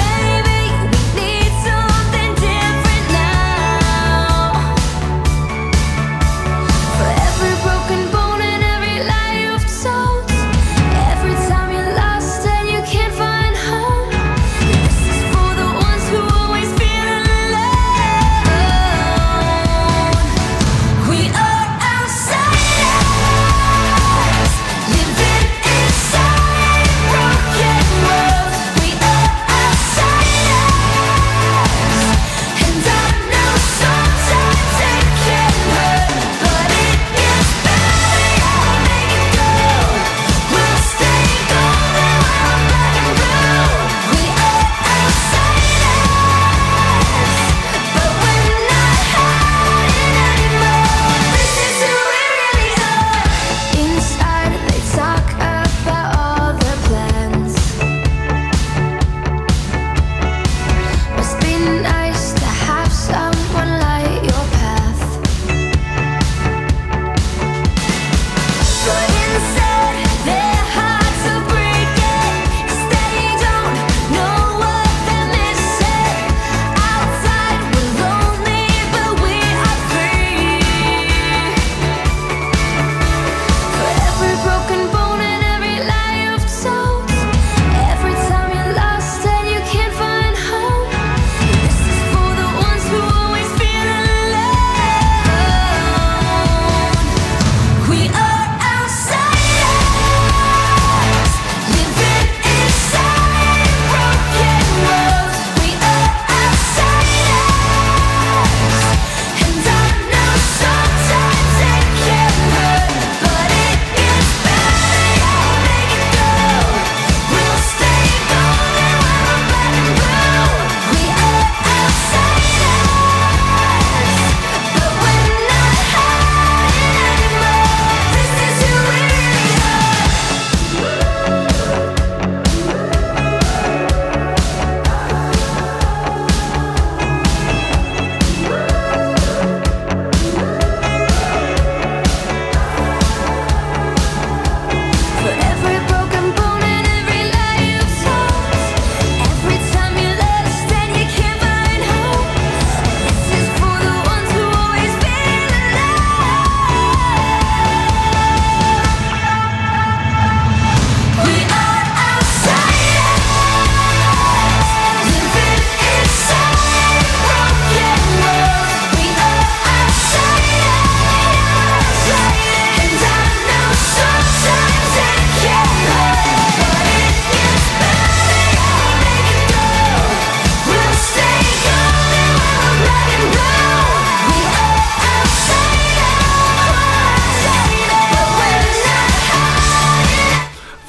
Maybe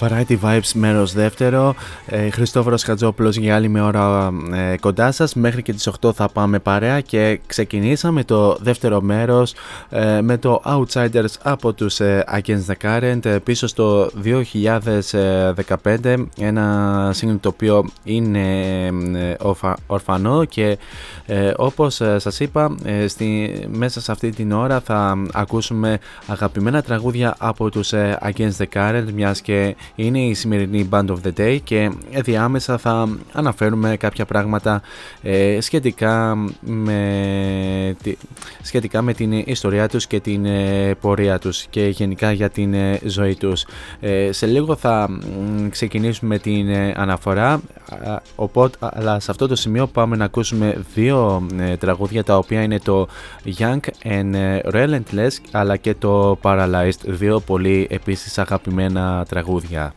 Variety Vibes μέρος δεύτερο. ε, Χριστόφορος Χατζόπουλος για άλλη μια ώρα ε, κοντά σας. Μέχρι και τις οκτώ θα πάμε παρέα και ξεκινήσαμε το δεύτερο μέρος ε, με το Outsiders από τους ε, Against The Current ε, πίσω στο δύο χιλιάδες δεκαπέντε, ένα σύγχρονο το οποίο είναι ε, ορφα, ορφανό και ε, όπως ε, σας είπα ε, στη, μέσα σε αυτή την ώρα θα ακούσουμε αγαπημένα τραγούδια από τους ε, Against The Current, μιας και είναι η σημερινή Band of the Day και διάμεσα θα αναφέρουμε κάποια πράγματα ε, σχετικά, με, τη, σχετικά με την ιστορία τους και την ε, πορεία τους και γενικά για την ε, ζωή τους. Ε, σε λίγο θα ε, ξεκινήσουμε την ε, αναφορά, α, οπότε, αλλά σε αυτό το σημείο πάμε να ακούσουμε δύο ε, τραγούδια, τα οποία είναι το Young and Relentless αλλά και το Paralyzed, δύο πολύ επίσης αγαπημένα τραγούδια. Life.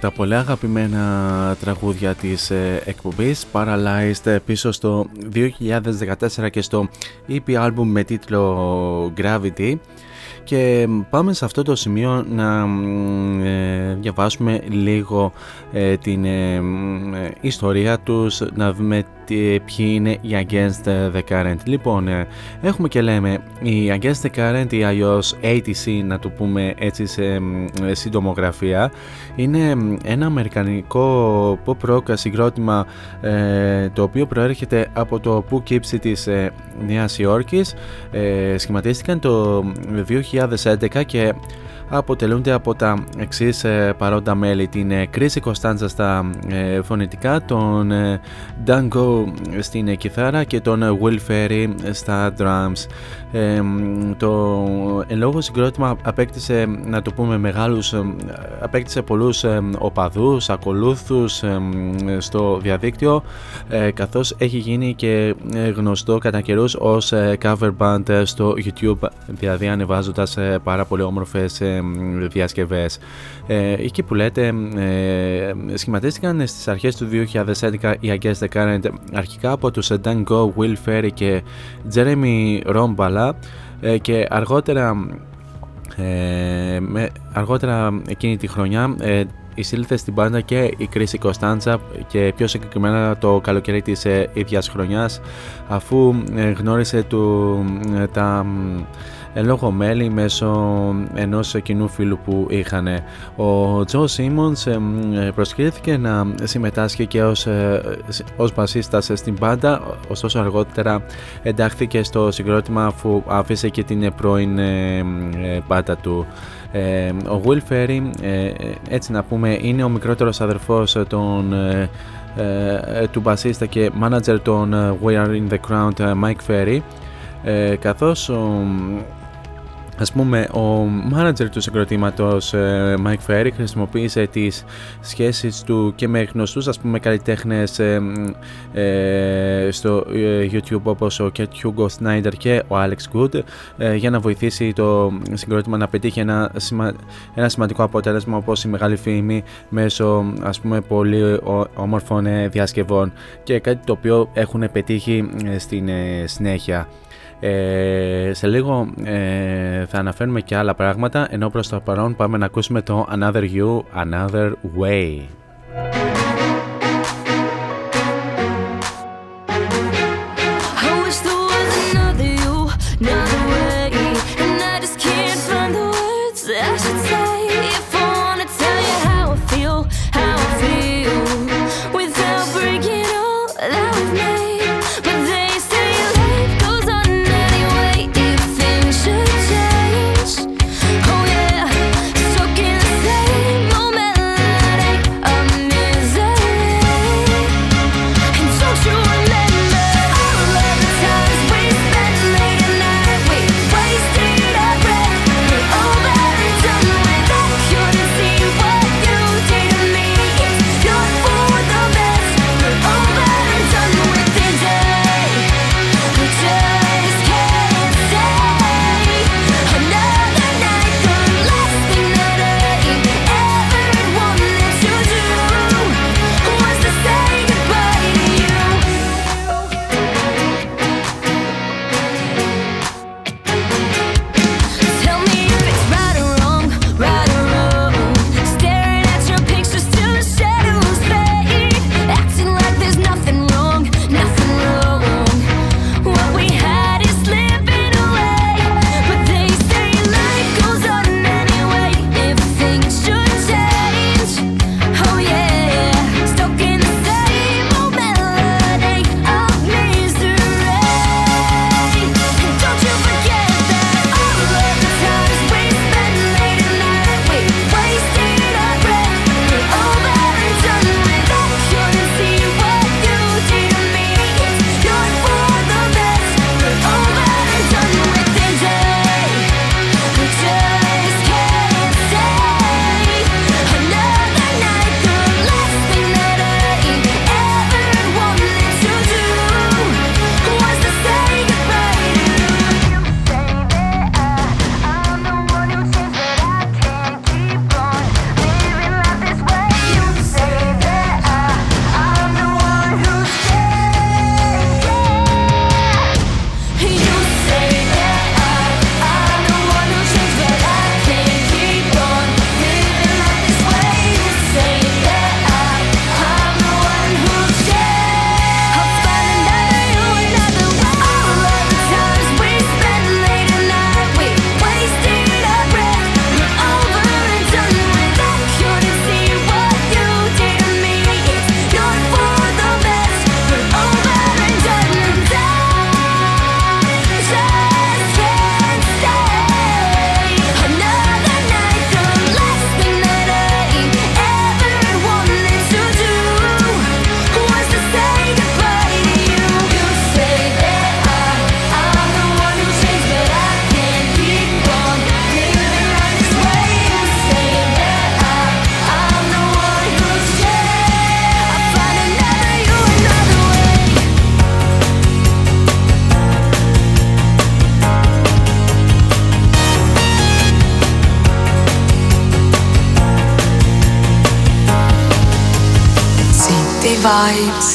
τα πολλά αγαπημένα τραγούδια της ε, εκπομπής, Paralyzed, πίσω στο δύο χιλιάδες δεκατέσσερα και στο ι πι album με τίτλο Gravity. Και πάμε σε αυτό το σημείο να ε, διαβάσουμε λίγο ε, την ε, ε, ιστορία τους, να δούμε τι, ποιοι είναι οι Against The Current. Λοιπόν, ε, έχουμε και λέμε οι Against The Current ή αλλιώς έι τι σι, να το πούμε έτσι σε ε, συντομογραφία. Είναι ένα αμερικανικό pop rock συγκρότημα ε, το οποίο προέρχεται από το Poughkeepsie της ε, Νέας Υόρκης. Ε, σχηματίστηκαν το δύο χιλιάδες έντεκα και αποτελούνται από τα εξής ε, παρόντα μέλη: την ε, Chrissy Costanza στα ε, φωνητικά, τον ε, Dan Go στην ε, κιθάρα και τον ε, Will Ferri στα drums. Ε, το εν λόγω συγκρότημα απέκτησε, να το πούμε, μεγάλους, ε, απέκτησε πολλούς ε, οπαδούς, ακολούθους ε, στο διαδίκτυο, ε, καθώς έχει γίνει και γνωστό κατά καιρούς ως ε, cover band ε, στο YouTube, δηλαδή ανεβάζοντας ε, πάρα πολύ όμορφες ε, διασκευές. Ε, εκεί που λέτε, ε, σχηματίστηκαν στις αρχές του δύο χιλιάδες έντεκα οι Against The Current αρχικά από τους Dan Go, Will Ferri και Jeremy Rombala, ε, και αργότερα, ε, με, αργότερα εκείνη τη χρονιά ε, εισήλθε στην μπάντα και η Chrissy Costanza, και πιο συγκεκριμένα το καλοκαίρι της ε, ίδιας χρονιάς, αφού ε, γνώρισε του, ε, τα... εν λόγω μέλη μέσω ενός κοινού φίλου που είχαν. Ο Τζο Σίμονς προσκλήθηκε να συμμετάσχει και ως, ως μπασίστας στην μπάντα, ωστόσο αργότερα εντάχθηκε στο συγκρότημα αφού άφησε και την πρώην μπάντα του. Ο Will Ferri, έτσι να πούμε, είναι ο μικρότερος αδερφός των του μπασίστα και μάνατζερ των We Are In The Crown, Mike Ferri, ε, καθώς ο, ας πούμε, ο manager του συγκροτήματος ε, Mike Ferri χρησιμοποίησε τις σχέσεις του και με γνωστούς, ας πούμε, καλλιτέχνες ε, ε, στο ε, YouTube, όπως ο Kurt Hugo Snyder και ο Alex Good, ε, για να βοηθήσει το συγκρότημα να πετύχει ένα, σημα, ένα σημαντικό αποτέλεσμα, όπως η μεγάλη φήμη μέσω, ας πούμε, πολύ όμορφων ε, διασκευών, και κάτι το οποίο έχουν πετύχει ε, στην ε, συνέχεια. Ε, σε λίγο ε, θα αναφέρουμε και άλλα πράγματα, ενώ προς το παρόν πάμε να ακούσουμε το Another You, Another Way. Oh, Vibes.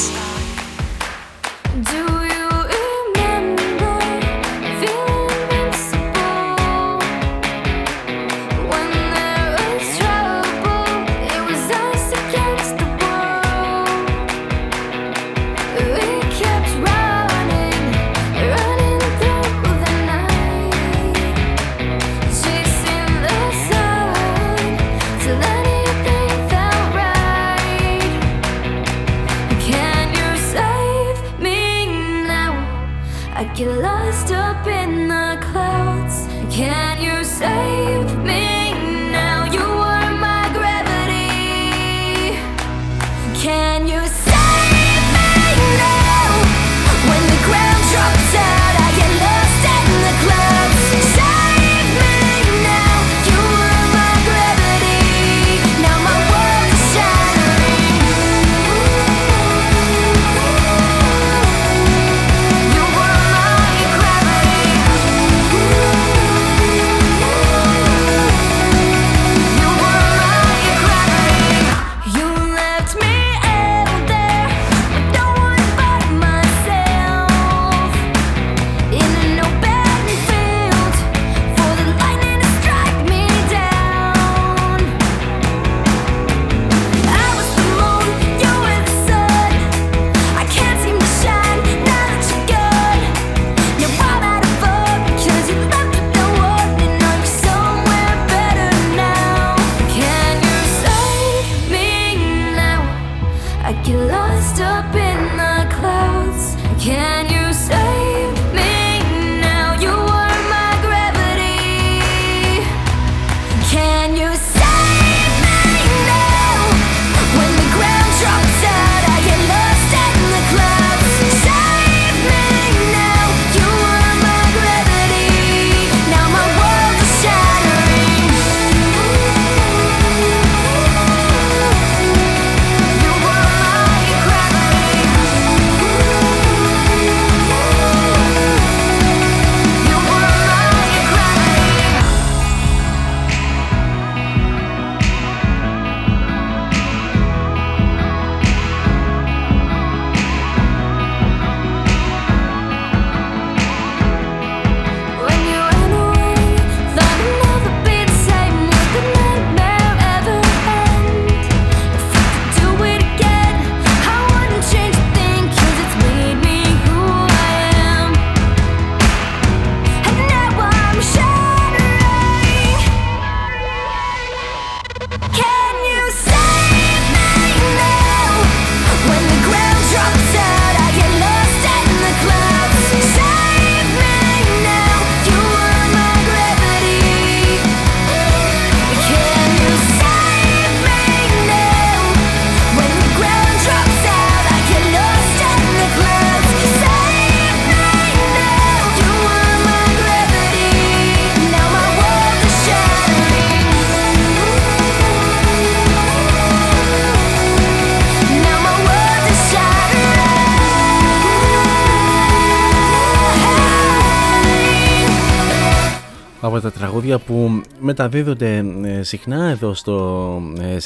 Τα τραγούδια που μεταδίδονται συχνά εδώ στο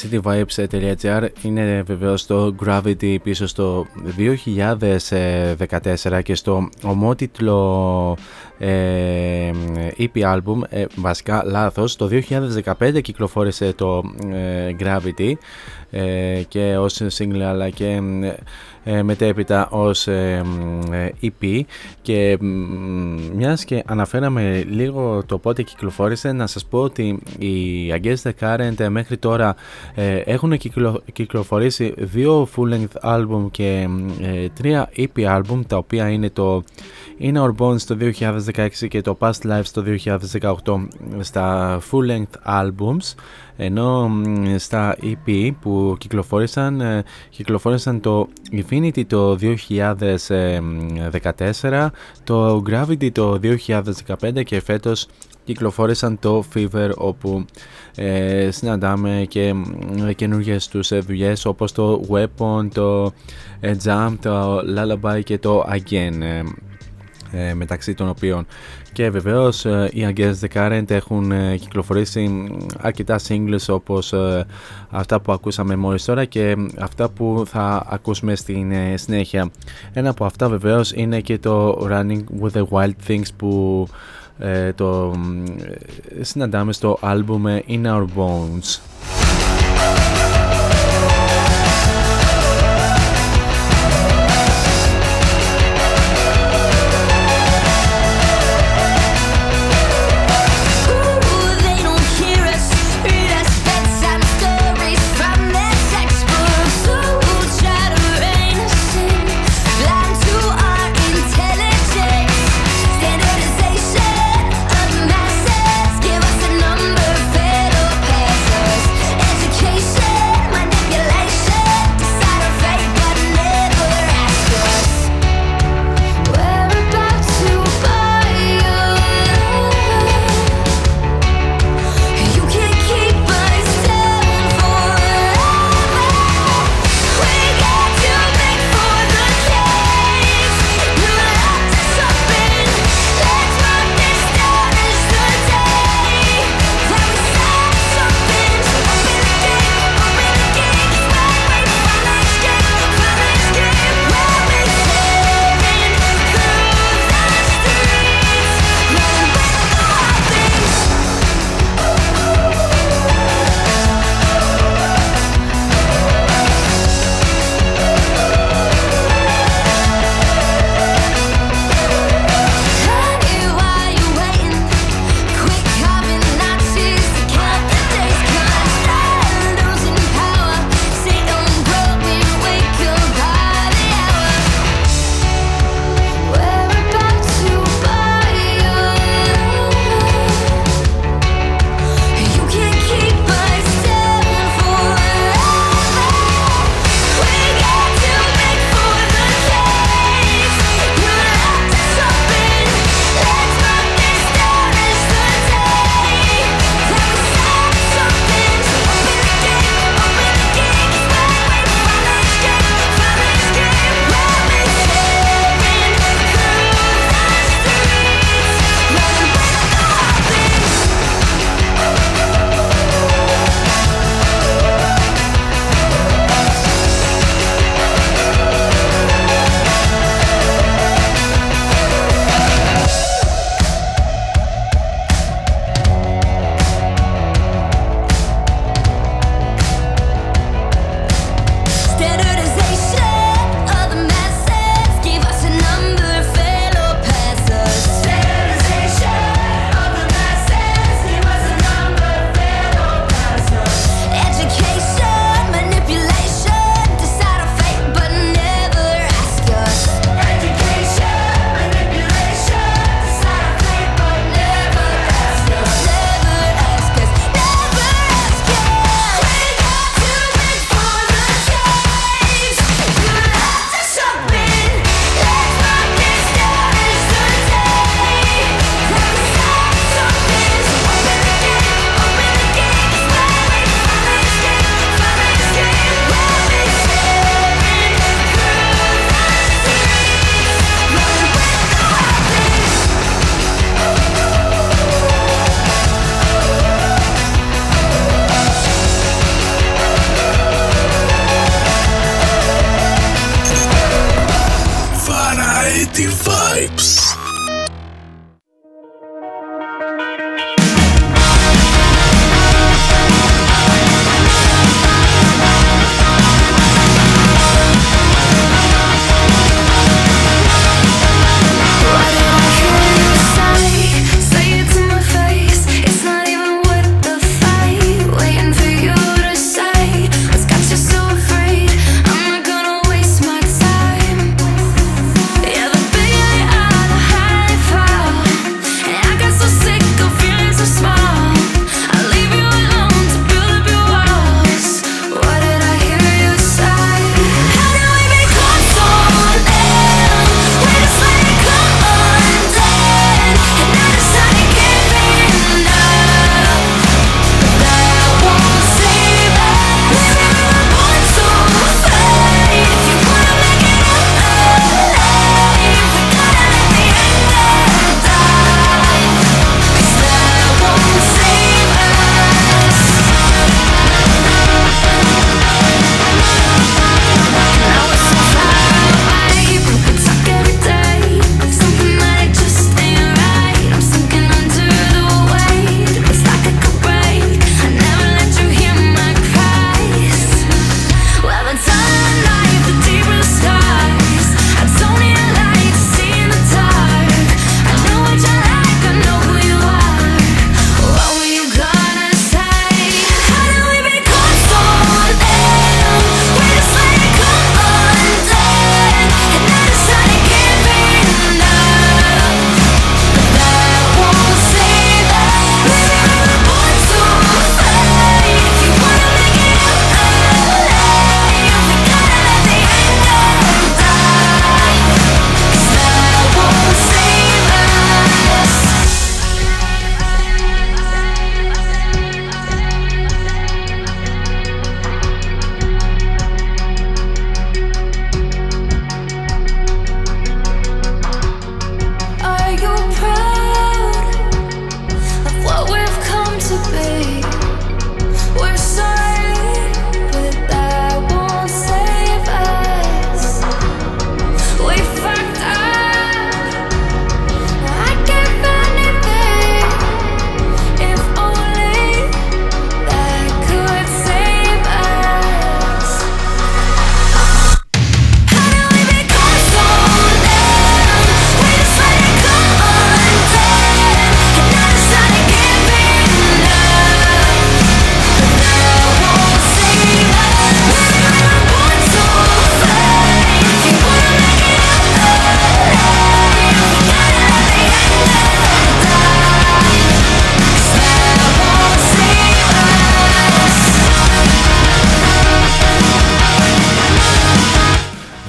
cityvibes.gr είναι βεβαίως το Gravity πίσω στο δύο χιλιάδες δεκατέσσερα και στο ομότιτλο ε, ι πι album, ε, βασικά λάθος, το δύο χιλιάδες δεκαπέντε κυκλοφόρησε το ε, Gravity ε, και ως single αλλά και ε, μετέπειτα ως ε, ε, ι πι και ε, μιας και αναφέραμε λίγο το πότε κυκλοφόρησε, να σας πω ότι οι Against The Current μέχρι τώρα ε, έχουν κυκλο, κυκλοφορήσει δύο full length album και ε, τρία ι πι album, τα οποία είναι το In Our Bones το δύο χιλιάδες δεκαέξι και το Past Lives το δύο χιλιάδες δεκαοκτώ στα full length albums, ενώ στα ι πι που κυκλοφόρησαν ε, κυκλοφόρησαν το Infinity το δύο χιλιάδες δεκατέσσερα, το Gravity το δύο χιλιάδες δεκαπέντε και φέτος κυκλοφόρησαν το Fever, όπου ε, συναντάμε και ε, καινούργιες τους δουλειές όπως το Weapon, το ε, Jump, το Lullaby και το Again. ε, μεταξύ των οποίων και βεβαίως ε, οι Against The Current έχουν ε, κυκλοφορήσει αρκετά singles όπως ε, αυτά που ακούσαμε μόλις τώρα και αυτά που θα ακούσουμε στην ε, συνέχεια. Ένα από αυτά βεβαίως είναι και το Running With The Wild Things που ε, το ε, συναντάμε στο άλμπουμ ε, In Our Bones.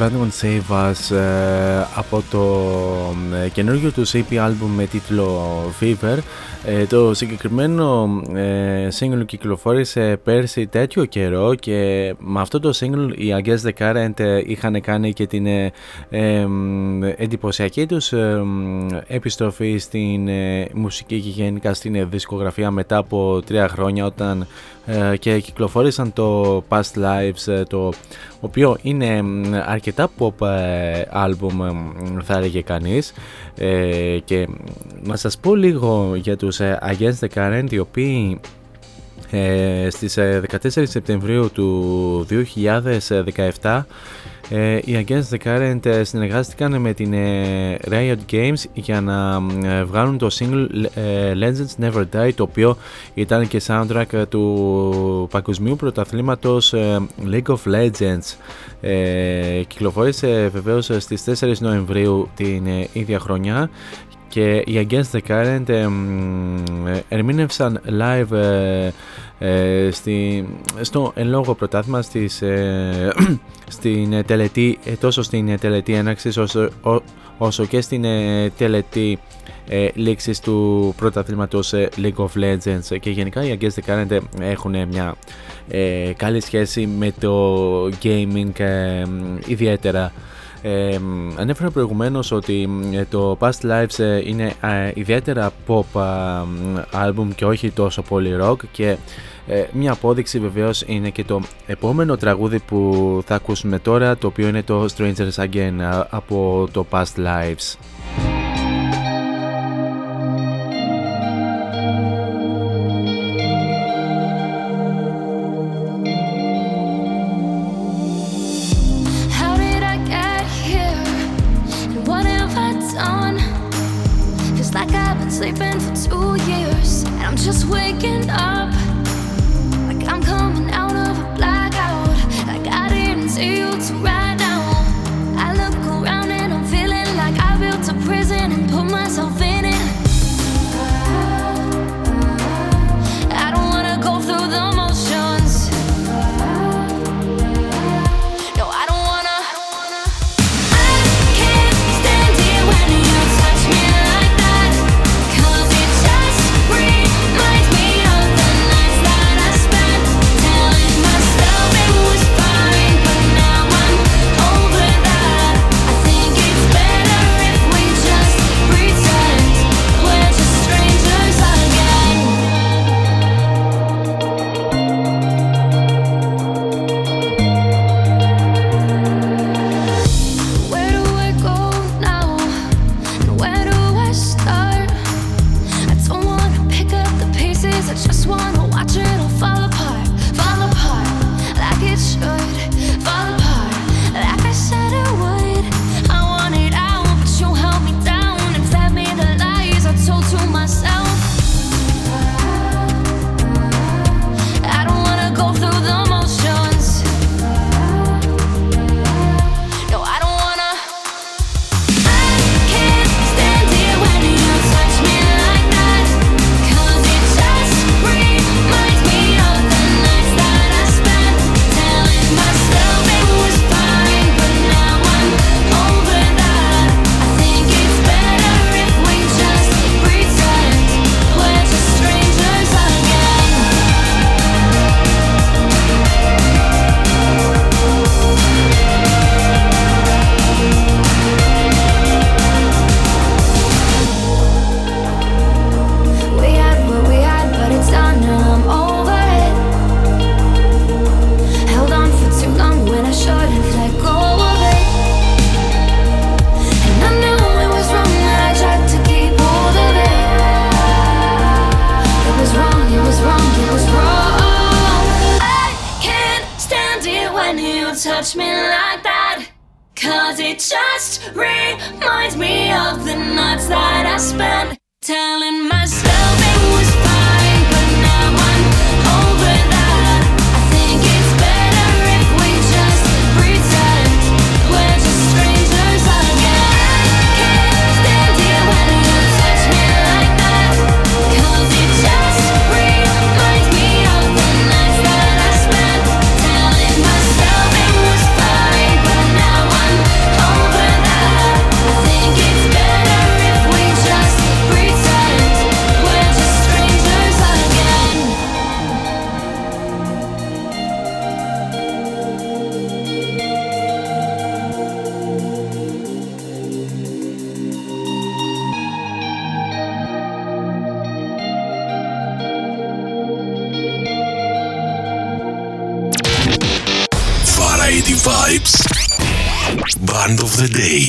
That Won't Save Us ε, από το ε, καινούργιο του σι πι άλμπουμ με τίτλο Fever. Ε, το συγκεκριμένο ε, single κυκλοφόρησε πέρσι τέτοιο καιρό και με αυτό το single οι Against The Current ε, είχαν κάνει και την ε, ε, εντυπωσιακή τους ε, ε, επιστροφή στην ε, μουσική και γενικά στην ε, δισκογραφία μετά από τρία χρόνια, όταν ε, και κυκλοφόρησαν το Past Lives, ε, το οποίο είναι αρκετά pop album θα έλεγε κανείς. Ε, και να σας πω λίγο για τους Against The Current, οι οποίοι ε, στις δεκατέσσερις Σεπτεμβρίου του δύο χιλιάδες δεκαεπτά ε, οι Against The Current συνεργάστηκαν με την ε, Riot Games για να ε, βγάλουν το single ε, Legends Never Die, το οποίο ήταν και soundtrack του παγκοσμίου πρωταθλήματος ε, League of Legends. Ε, κυκλοφόρησε βεβαίως στις τέσσερις Νοεμβρίου την ε, ίδια χρονιά και οι Against The Current ε, ε, ερμήνευσαν live ε, ε, στη, στο εν λόγω πρωτάθλημα στις, ε, στην τελετή, τόσο στην τελετή έναρξης όσο, ό, όσο και στην ε, τελετή ε, λήξης του πρωταθλήματος ε, League of Legends, και γενικά οι Against The Current έχουν μια ε, καλή σχέση με το gaming ε, ε, ιδιαίτερα. Ε, ανέφερα προηγουμένως ότι το Past Lives είναι ε, ιδιαίτερα pop album και όχι τόσο πολύ rock, και ε, μια απόδειξη βεβαίως είναι και το επόμενο τραγούδι που θα ακούσουμε τώρα, το οποίο είναι το Strangers Again από το Past Lives. Band of the Day.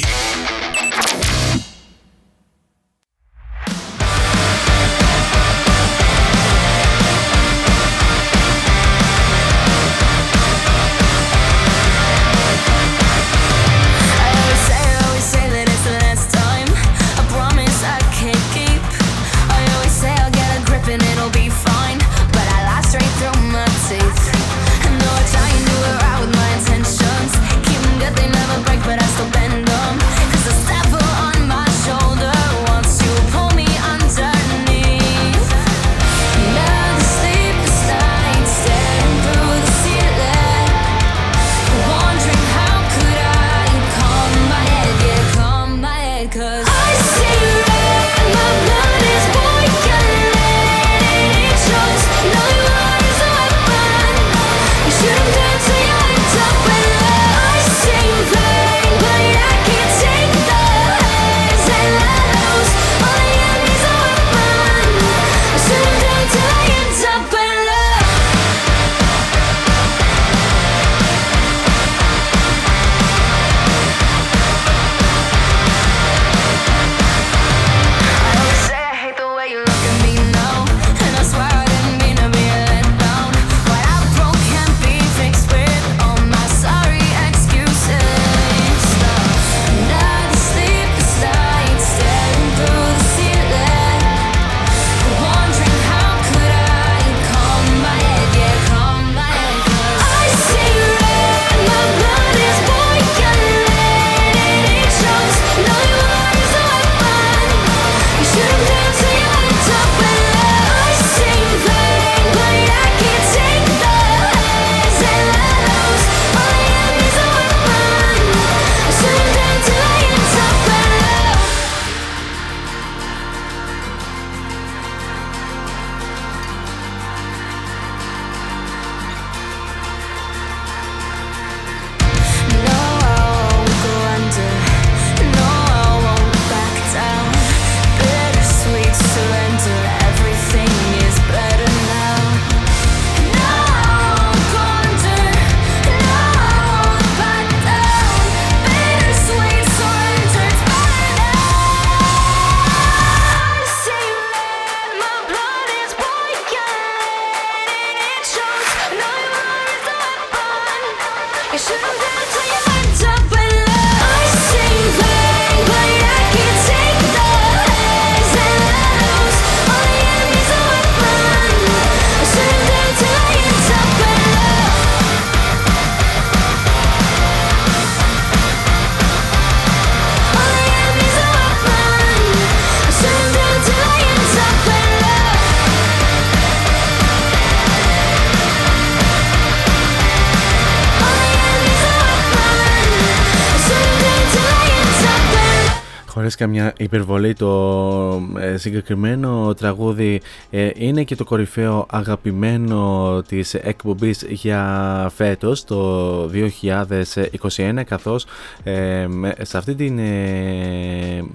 Καμιά υπερβολή, το ε, συγκεκριμένο τραγούδι ε, είναι και το κορυφαίο αγαπημένο της εκπομπής για φέτος το δύο χιλιάδες είκοσι ένα, καθώς ε, σε αυτή την ε,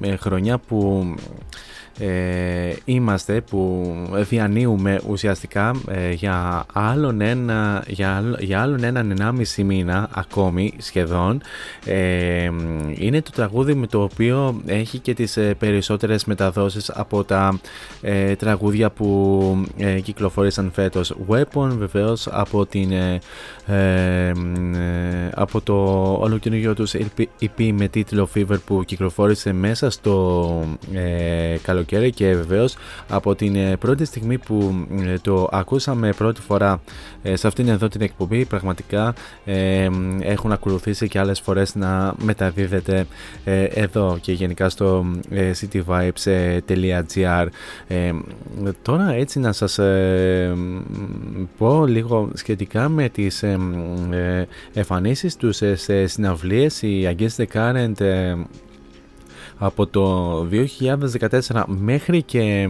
ε, χρονιά που Ε, είμαστε, που διανύουμε ουσιαστικά ε, για άλλον ένα, για, για άλλον έναν ενάμιση μήνα ακόμη σχεδόν, ε, είναι το τραγούδι με το οποίο έχει και τις ε, περισσότερες μεταδόσεις από τα ε, τραγούδια που ε, κυκλοφορήσαν φέτος. Weapon, βεβαίως, από, την, ε, ε, από το ολοκαινούργιο τους ι πι με τίτλο Fever που κυκλοφόρησε μέσα στο ε, καλοκαίρι. Και βεβαίως από την πρώτη στιγμή που το ακούσαμε πρώτη φορά σε αυτήν εδώ την εκπομπή, πραγματικά ε, έχουν ακολουθήσει και άλλες φορές να μεταδίδεται ε, εδώ και γενικά στο ε, cityvibes.gr. ε, Τώρα έτσι να σας ε, πω λίγο σχετικά με τις ε, ε, εμφανίσεις τους ε, σε συναυλίες. Η Against The Current ε, από το δύο χιλιάδες δεκατέσσερα μέχρι και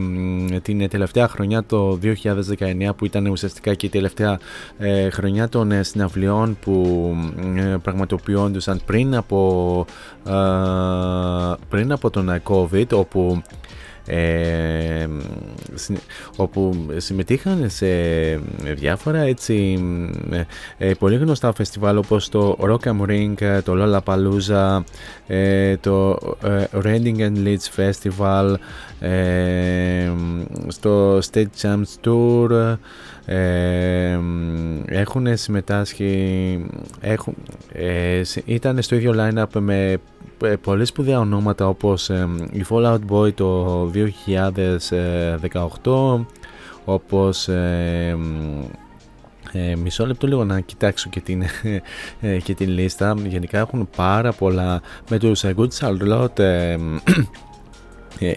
την τελευταία χρονιά, το δύο χιλιάδες δεκαεννιά, που ήταν ουσιαστικά και η τελευταία ε, χρονιά των ε, συναυλιών που ε, πραγματοποιόντουσαν πριν από, ε, πριν από τον COVID, όπου ε, όπου συμμετείχαν σε διάφορα έτσι ε, πολύ γνωστά φεστιβάλ όπως το Rock am Ring, το Lollapalooza, ε, το ε, Reading and Leeds Festival, ε, στο Stage Champs Tour. Ε, έχουν συμμετάσχει, έχουν, ε, ήταν στο ίδιο line-up με πολύ σπουδαία ονόματα όπως ε, η Fallout Boy το δύο χιλιάδες δεκαοκτώ, όπως ε, ε, μισό λεπτό λίγο να κοιτάξω και την, ε, και την λίστα. Γενικά έχουν πάρα πολλά με τους Good Charlotte. ε,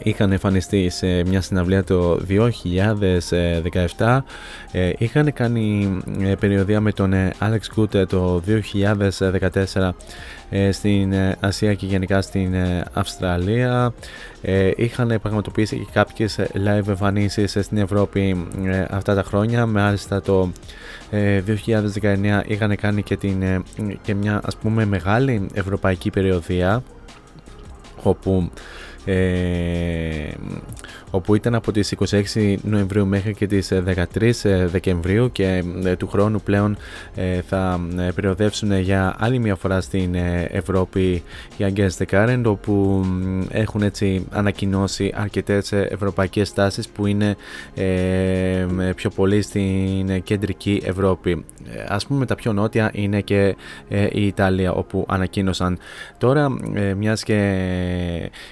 Είχαν εμφανιστεί σε μια συναυλία το δύο χιλιάδες δεκαεπτά, είχαν κάνει περιοδεία με τον Alex Good το δύο χιλιάδες δεκατέσσερα στην Ασία και γενικά στην Αυστραλία, είχαν πραγματοποιήσει και κάποιες live εμφανίσεις στην Ευρώπη αυτά τα χρόνια. Μάλιστα το δύο χιλιάδες δεκαεννιά είχαν κάνει και, την, και μια ας πούμε μεγάλη ευρωπαϊκή περιοδεία, όπου Ε, όπου ήταν από τις είκοσι έξι Νοεμβρίου μέχρι και τις δεκατρείς Δεκεμβρίου, και ε, του χρόνου πλέον ε, θα περιοδεύσουν για άλλη μια φορά στην ε, Ευρώπη οι Against The Current, όπου ε, έχουν έτσι ανακοινώσει αρκετές ευρωπαϊκές τάσεις που είναι ε, πιο πολύ στην κεντρική Ευρώπη. ε, ας πούμε τα πιο νότια είναι και ε, η Ιταλία, όπου ανακοίνωσαν τώρα ε, μιας και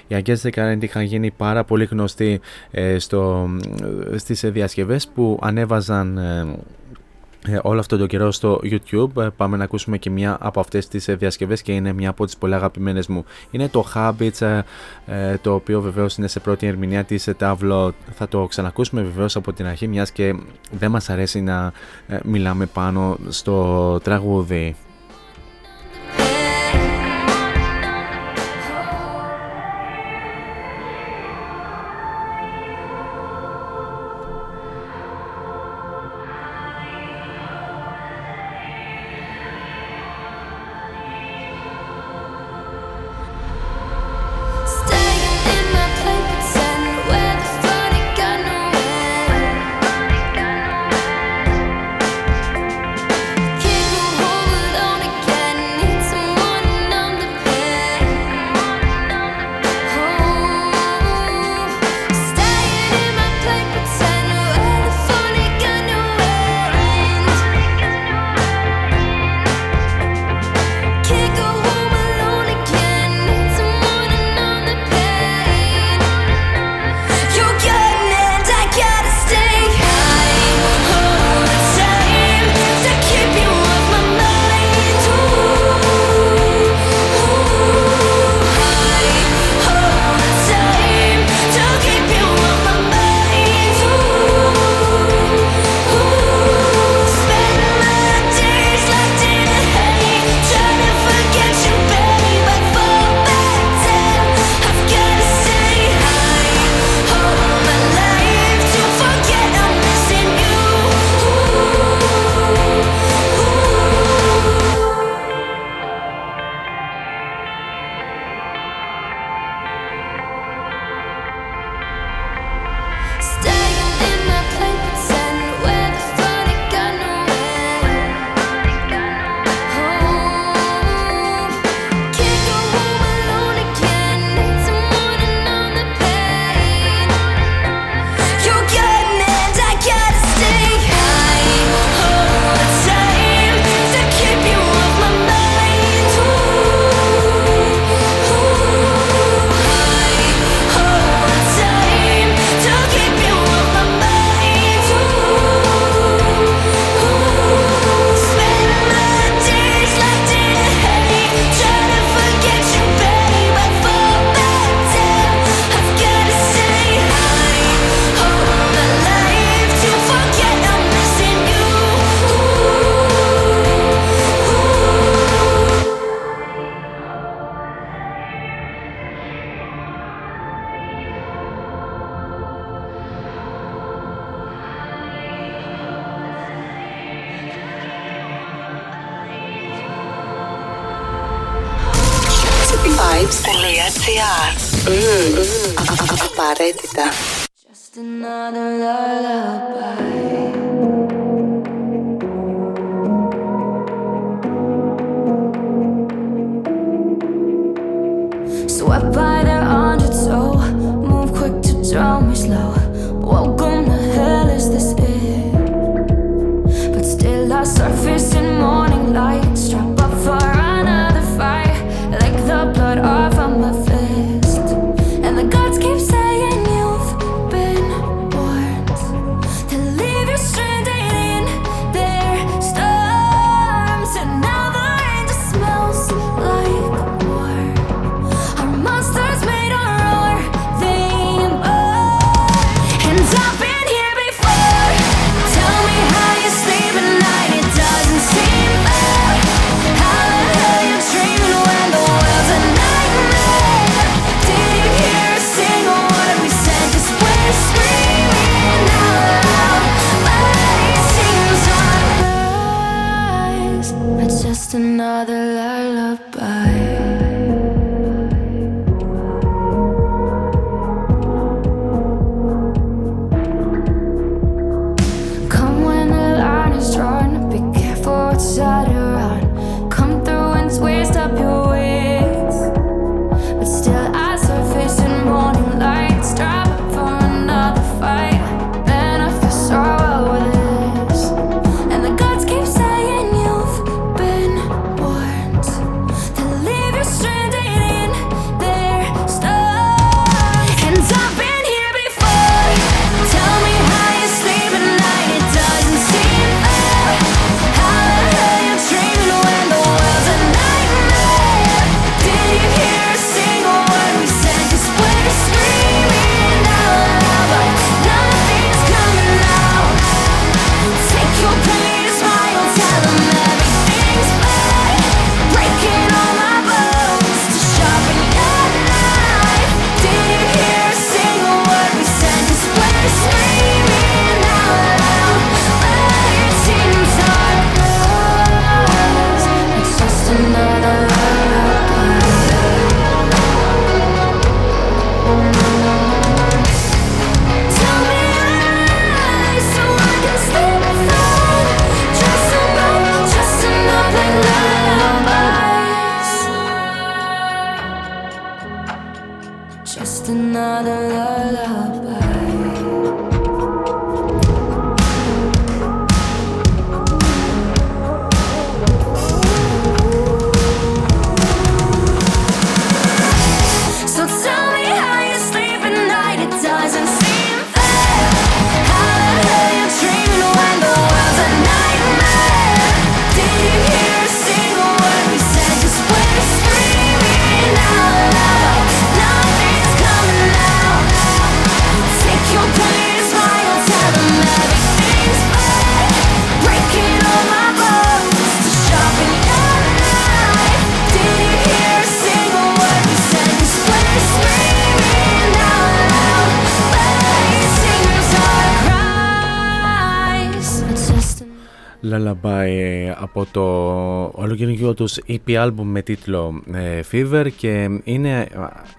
οι Against The Current είχαν γίνει πάρα πολύ γνωστοί ε, στο, στις διασκευές που ανέβαζαν ε, ε, όλο αυτό το καιρό στο YouTube. Ε, πάμε να ακούσουμε και μια από αυτές τις διασκευές και είναι μια από τις πολύ αγαπημένες μου. Είναι το Habits, ε, ε, το οποίο βεβαίως είναι σε πρώτη ερμηνεία της Ταύλο. Θα το ξανακούσουμε βεβαίως από την αρχή, μιας και δεν μας αρέσει να ε, μιλάμε πάνω στο τραγούδι. Vibes.gr Απαραίτητα. Swept by their hundred so move quick to draw me slow. Welcome to hell, is this it? But still I surface in morning light, strap up for another fight, like the blood off of my fist. And the gods keep saying you've been warned to leave your stranded in their storms. And now the rain just smells like monsters made a roar, they burn. And I've been here before. Tell me how you sleep at night, it doesn't seem fair. How the hell you're dreaming when the world's a nightmare? Did you hear a single word we said? Cause we're screaming out loud, but it seems our lies are just another lullaby. Από το ολοκληρωτικό τους ι πι άλμπουμ με τίτλο Fever, και είναι,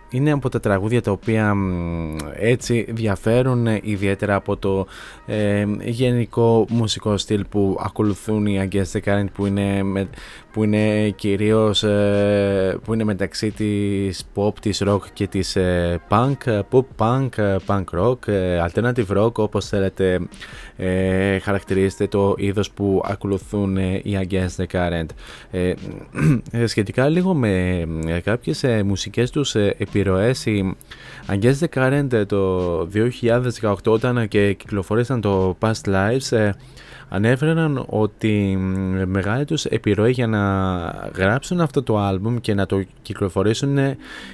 είναι από τα τραγούδια τα οποία έτσι διαφέρουν ιδιαίτερα από το ε, γενικό μουσικό στυλ που ακολουθούν οι Against The Current, που είναι, με, που είναι κυρίως ε, που είναι μεταξύ της pop, της rock και της ε, punk, pop punk, punk rock, ε, alternative rock, όπως θέλετε ε, χαρακτηρίζεται το είδος που ακολουθούν ε, οι Against The Current. Ε, ε, σχετικά λίγο με ε, κάποιες ε, μουσικές τους ε, επιρροές, οι Against The Current το δύο χιλιάδες δεκαοκτώ, όταν και κυκλοφορήσαν το Past Lives, ε, ανέφεραν ότι μεγάλη τους επιρροή για να γράψουν αυτό το άλμπουμ και να το κυκλοφορήσουν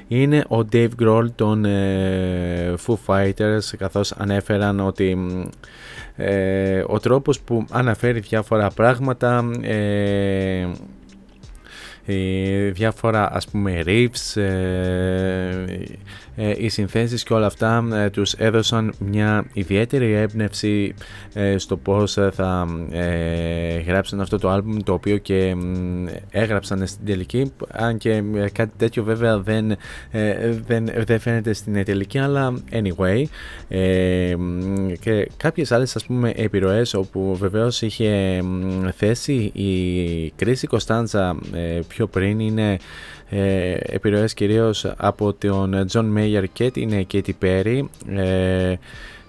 είναι ο Dave Grohl των ε, Foo Fighters, καθώς ανέφεραν ότι ε, ο τρόπος που αναφέρει διάφορα πράγματα ε, ε, διάφορα ας πούμε riffs, ε, ε, οι συνθέσεις και όλα αυτά ε, τους έδωσαν μια ιδιαίτερη έμπνευση ε, στο πώς θα ε, γράψουν αυτό το άλμπουμ, το οποίο και ε, έγραψαν στην τελική, αν και ε, κάτι τέτοιο βέβαια δεν, ε, δεν, δεν φαίνεται στην τελική, αλλά anyway ε, και κάποιες άλλες ας πούμε επιρροές όπου βεβαίως είχε θέσει η Chrissy Costanza ε, πιο πριν είναι ε, επιρροές κυρίως από τον John Mayer και την Katy Perry, ε,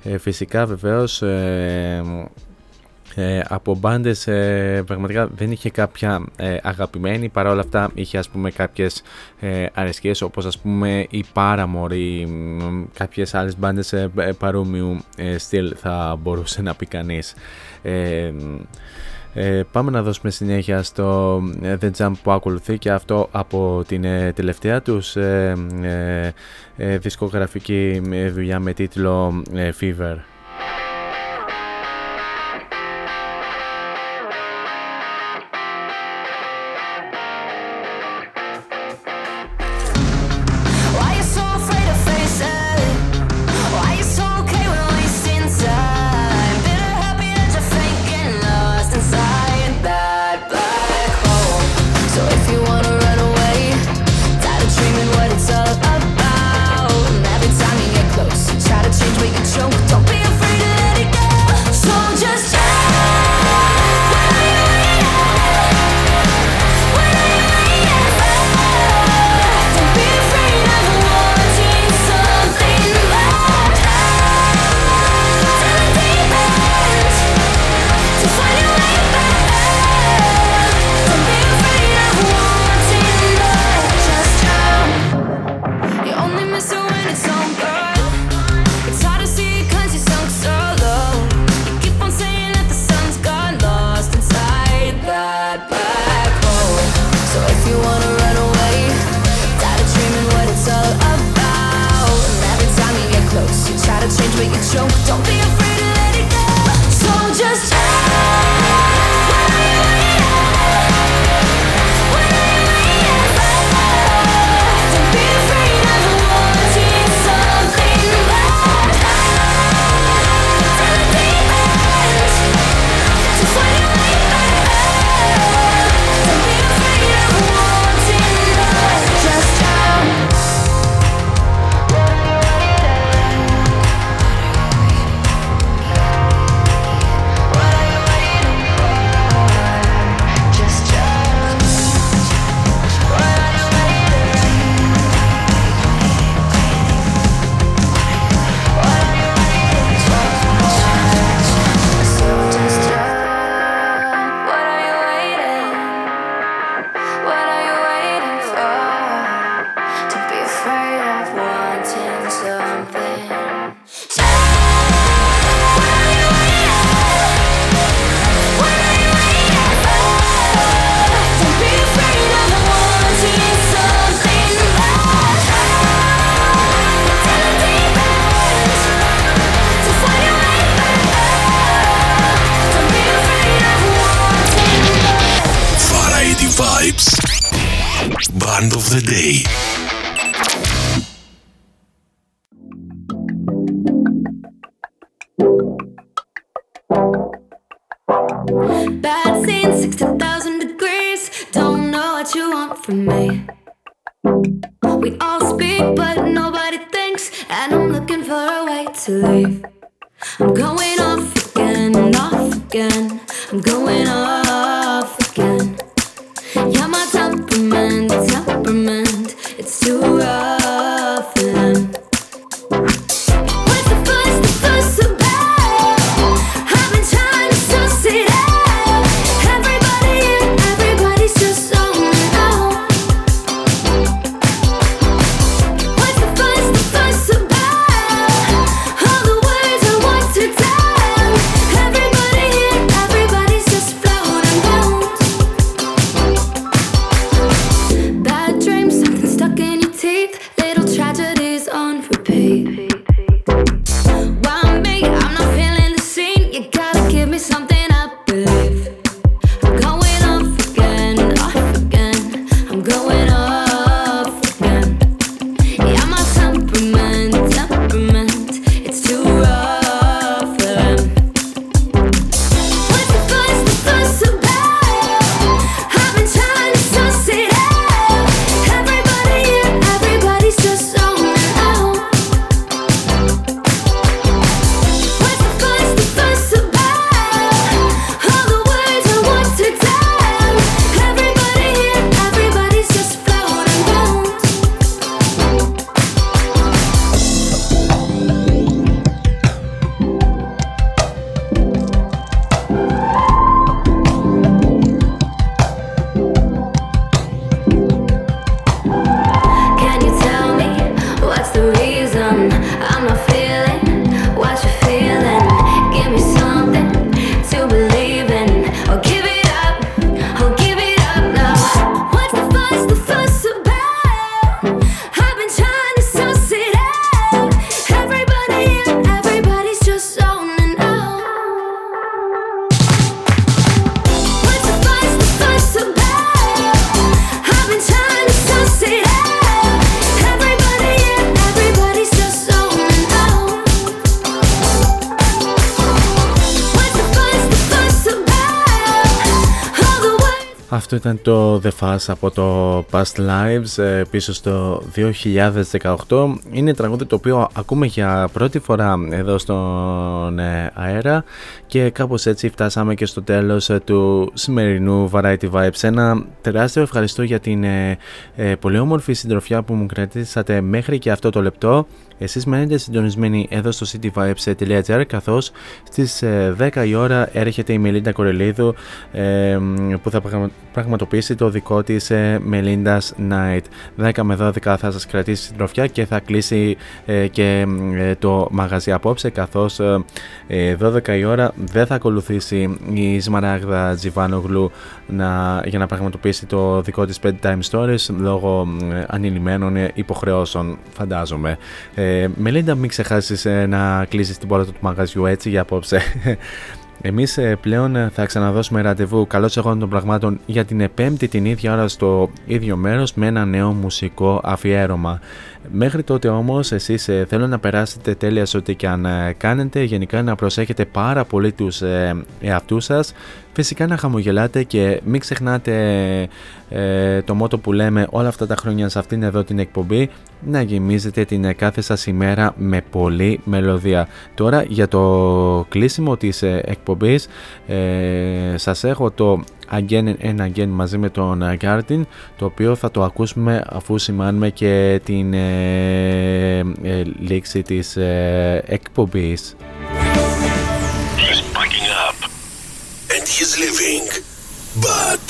ε, φυσικά βεβαίως ε, Ε, από μπάντες ε, πραγματικά δεν είχε κάποια ε, αγαπημένη, παρά όλα αυτά είχε ας πούμε κάποιες ε, αρεσκίες όπως ας πούμε η Paramore ή ε, κάποιες άλλες μπάντες ε, παρόμοιου ε, στυλ θα μπορούσε να πει κανείς. Ε, Ε, πάμε να δώσουμε συνέχεια στο The Jump που ακολουθεί και αυτό από την ε, τελευταία τους ε, ε, δισκογραφική δουλειά με τίτλο ε, Fever. Αυτό ήταν το The Fast από το Past Lives πίσω στο δύο χιλιάδες δεκαοκτώ. Είναι τραγούδι το οποίο ακούμε για πρώτη φορά εδώ στον αέρα και κάπως έτσι φτάσαμε και στο τέλος του σημερινού Variety Vibes. Ένα τεράστιο ευχαριστώ για την πολύ όμορφη συντροφιά που μου κρατήσατε μέχρι και αυτό το λεπτό. Εσείς μένετε συντονισμένοι εδώ στο cityvibes.gr, καθώς στις δέκα η ώρα έρχεται η Μελίντα Κορελίδου που θα πραγματοποιήσει το δικό της Melinda's Night. δέκα με δώδεκα θα σας κρατήσει στην τροφιά και θα κλείσει και το μαγαζί απόψε, καθώς δώδεκα η ώρα δεν θα ακολουθήσει η Σμαράγδα Τζιβάνογλου να, για να πραγματοποιήσει το δικό της bedtime stories λόγω ανηλυμένων υποχρεώσεων, φαντάζομαι. Μελίντα, μην ξεχάσεις να κλείσεις την πόρτα του μαγαζιού έτσι για απόψε. Εμείς πλέον θα ξαναδώσουμε ραντεβού καλώς εγώνων των πραγμάτων για την Πέμπτη την ίδια ώρα στο ίδιο μέρος με ένα νέο μουσικό αφιέρωμα. Μέχρι τότε όμως εσείς θέλω να περάσετε τέλεια σε ό,τι και αν κάνετε, γενικά να προσέχετε πάρα πολύ τους εαυτούς σας, φυσικά να χαμογελάτε και μην ξεχνάτε ε, το μότο που λέμε όλα αυτά τα χρόνια σε αυτήν εδώ την εκπομπή, να γεμίζετε την κάθε σας ημέρα με πολλή μελωδία. Τώρα για το κλείσιμο της εκπομπής ε, σας έχω το Again and Again μαζί με τον Garden, το οποίο θα το ακούσουμε αφού σημάνουμε και την ε, ε, λήξη της ε, εκπομπής. He's packing up and he's leaving, but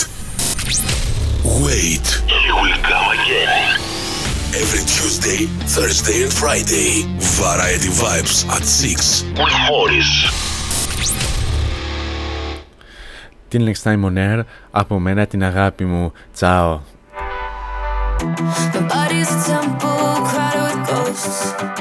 wait, he will come again. Every Tuesday, Thursday and Friday, Variety Vibes at six with Morris. Till next time on air, από μένα την αγάπη μου. Τσάω. The body's a temple crowded with ghosts.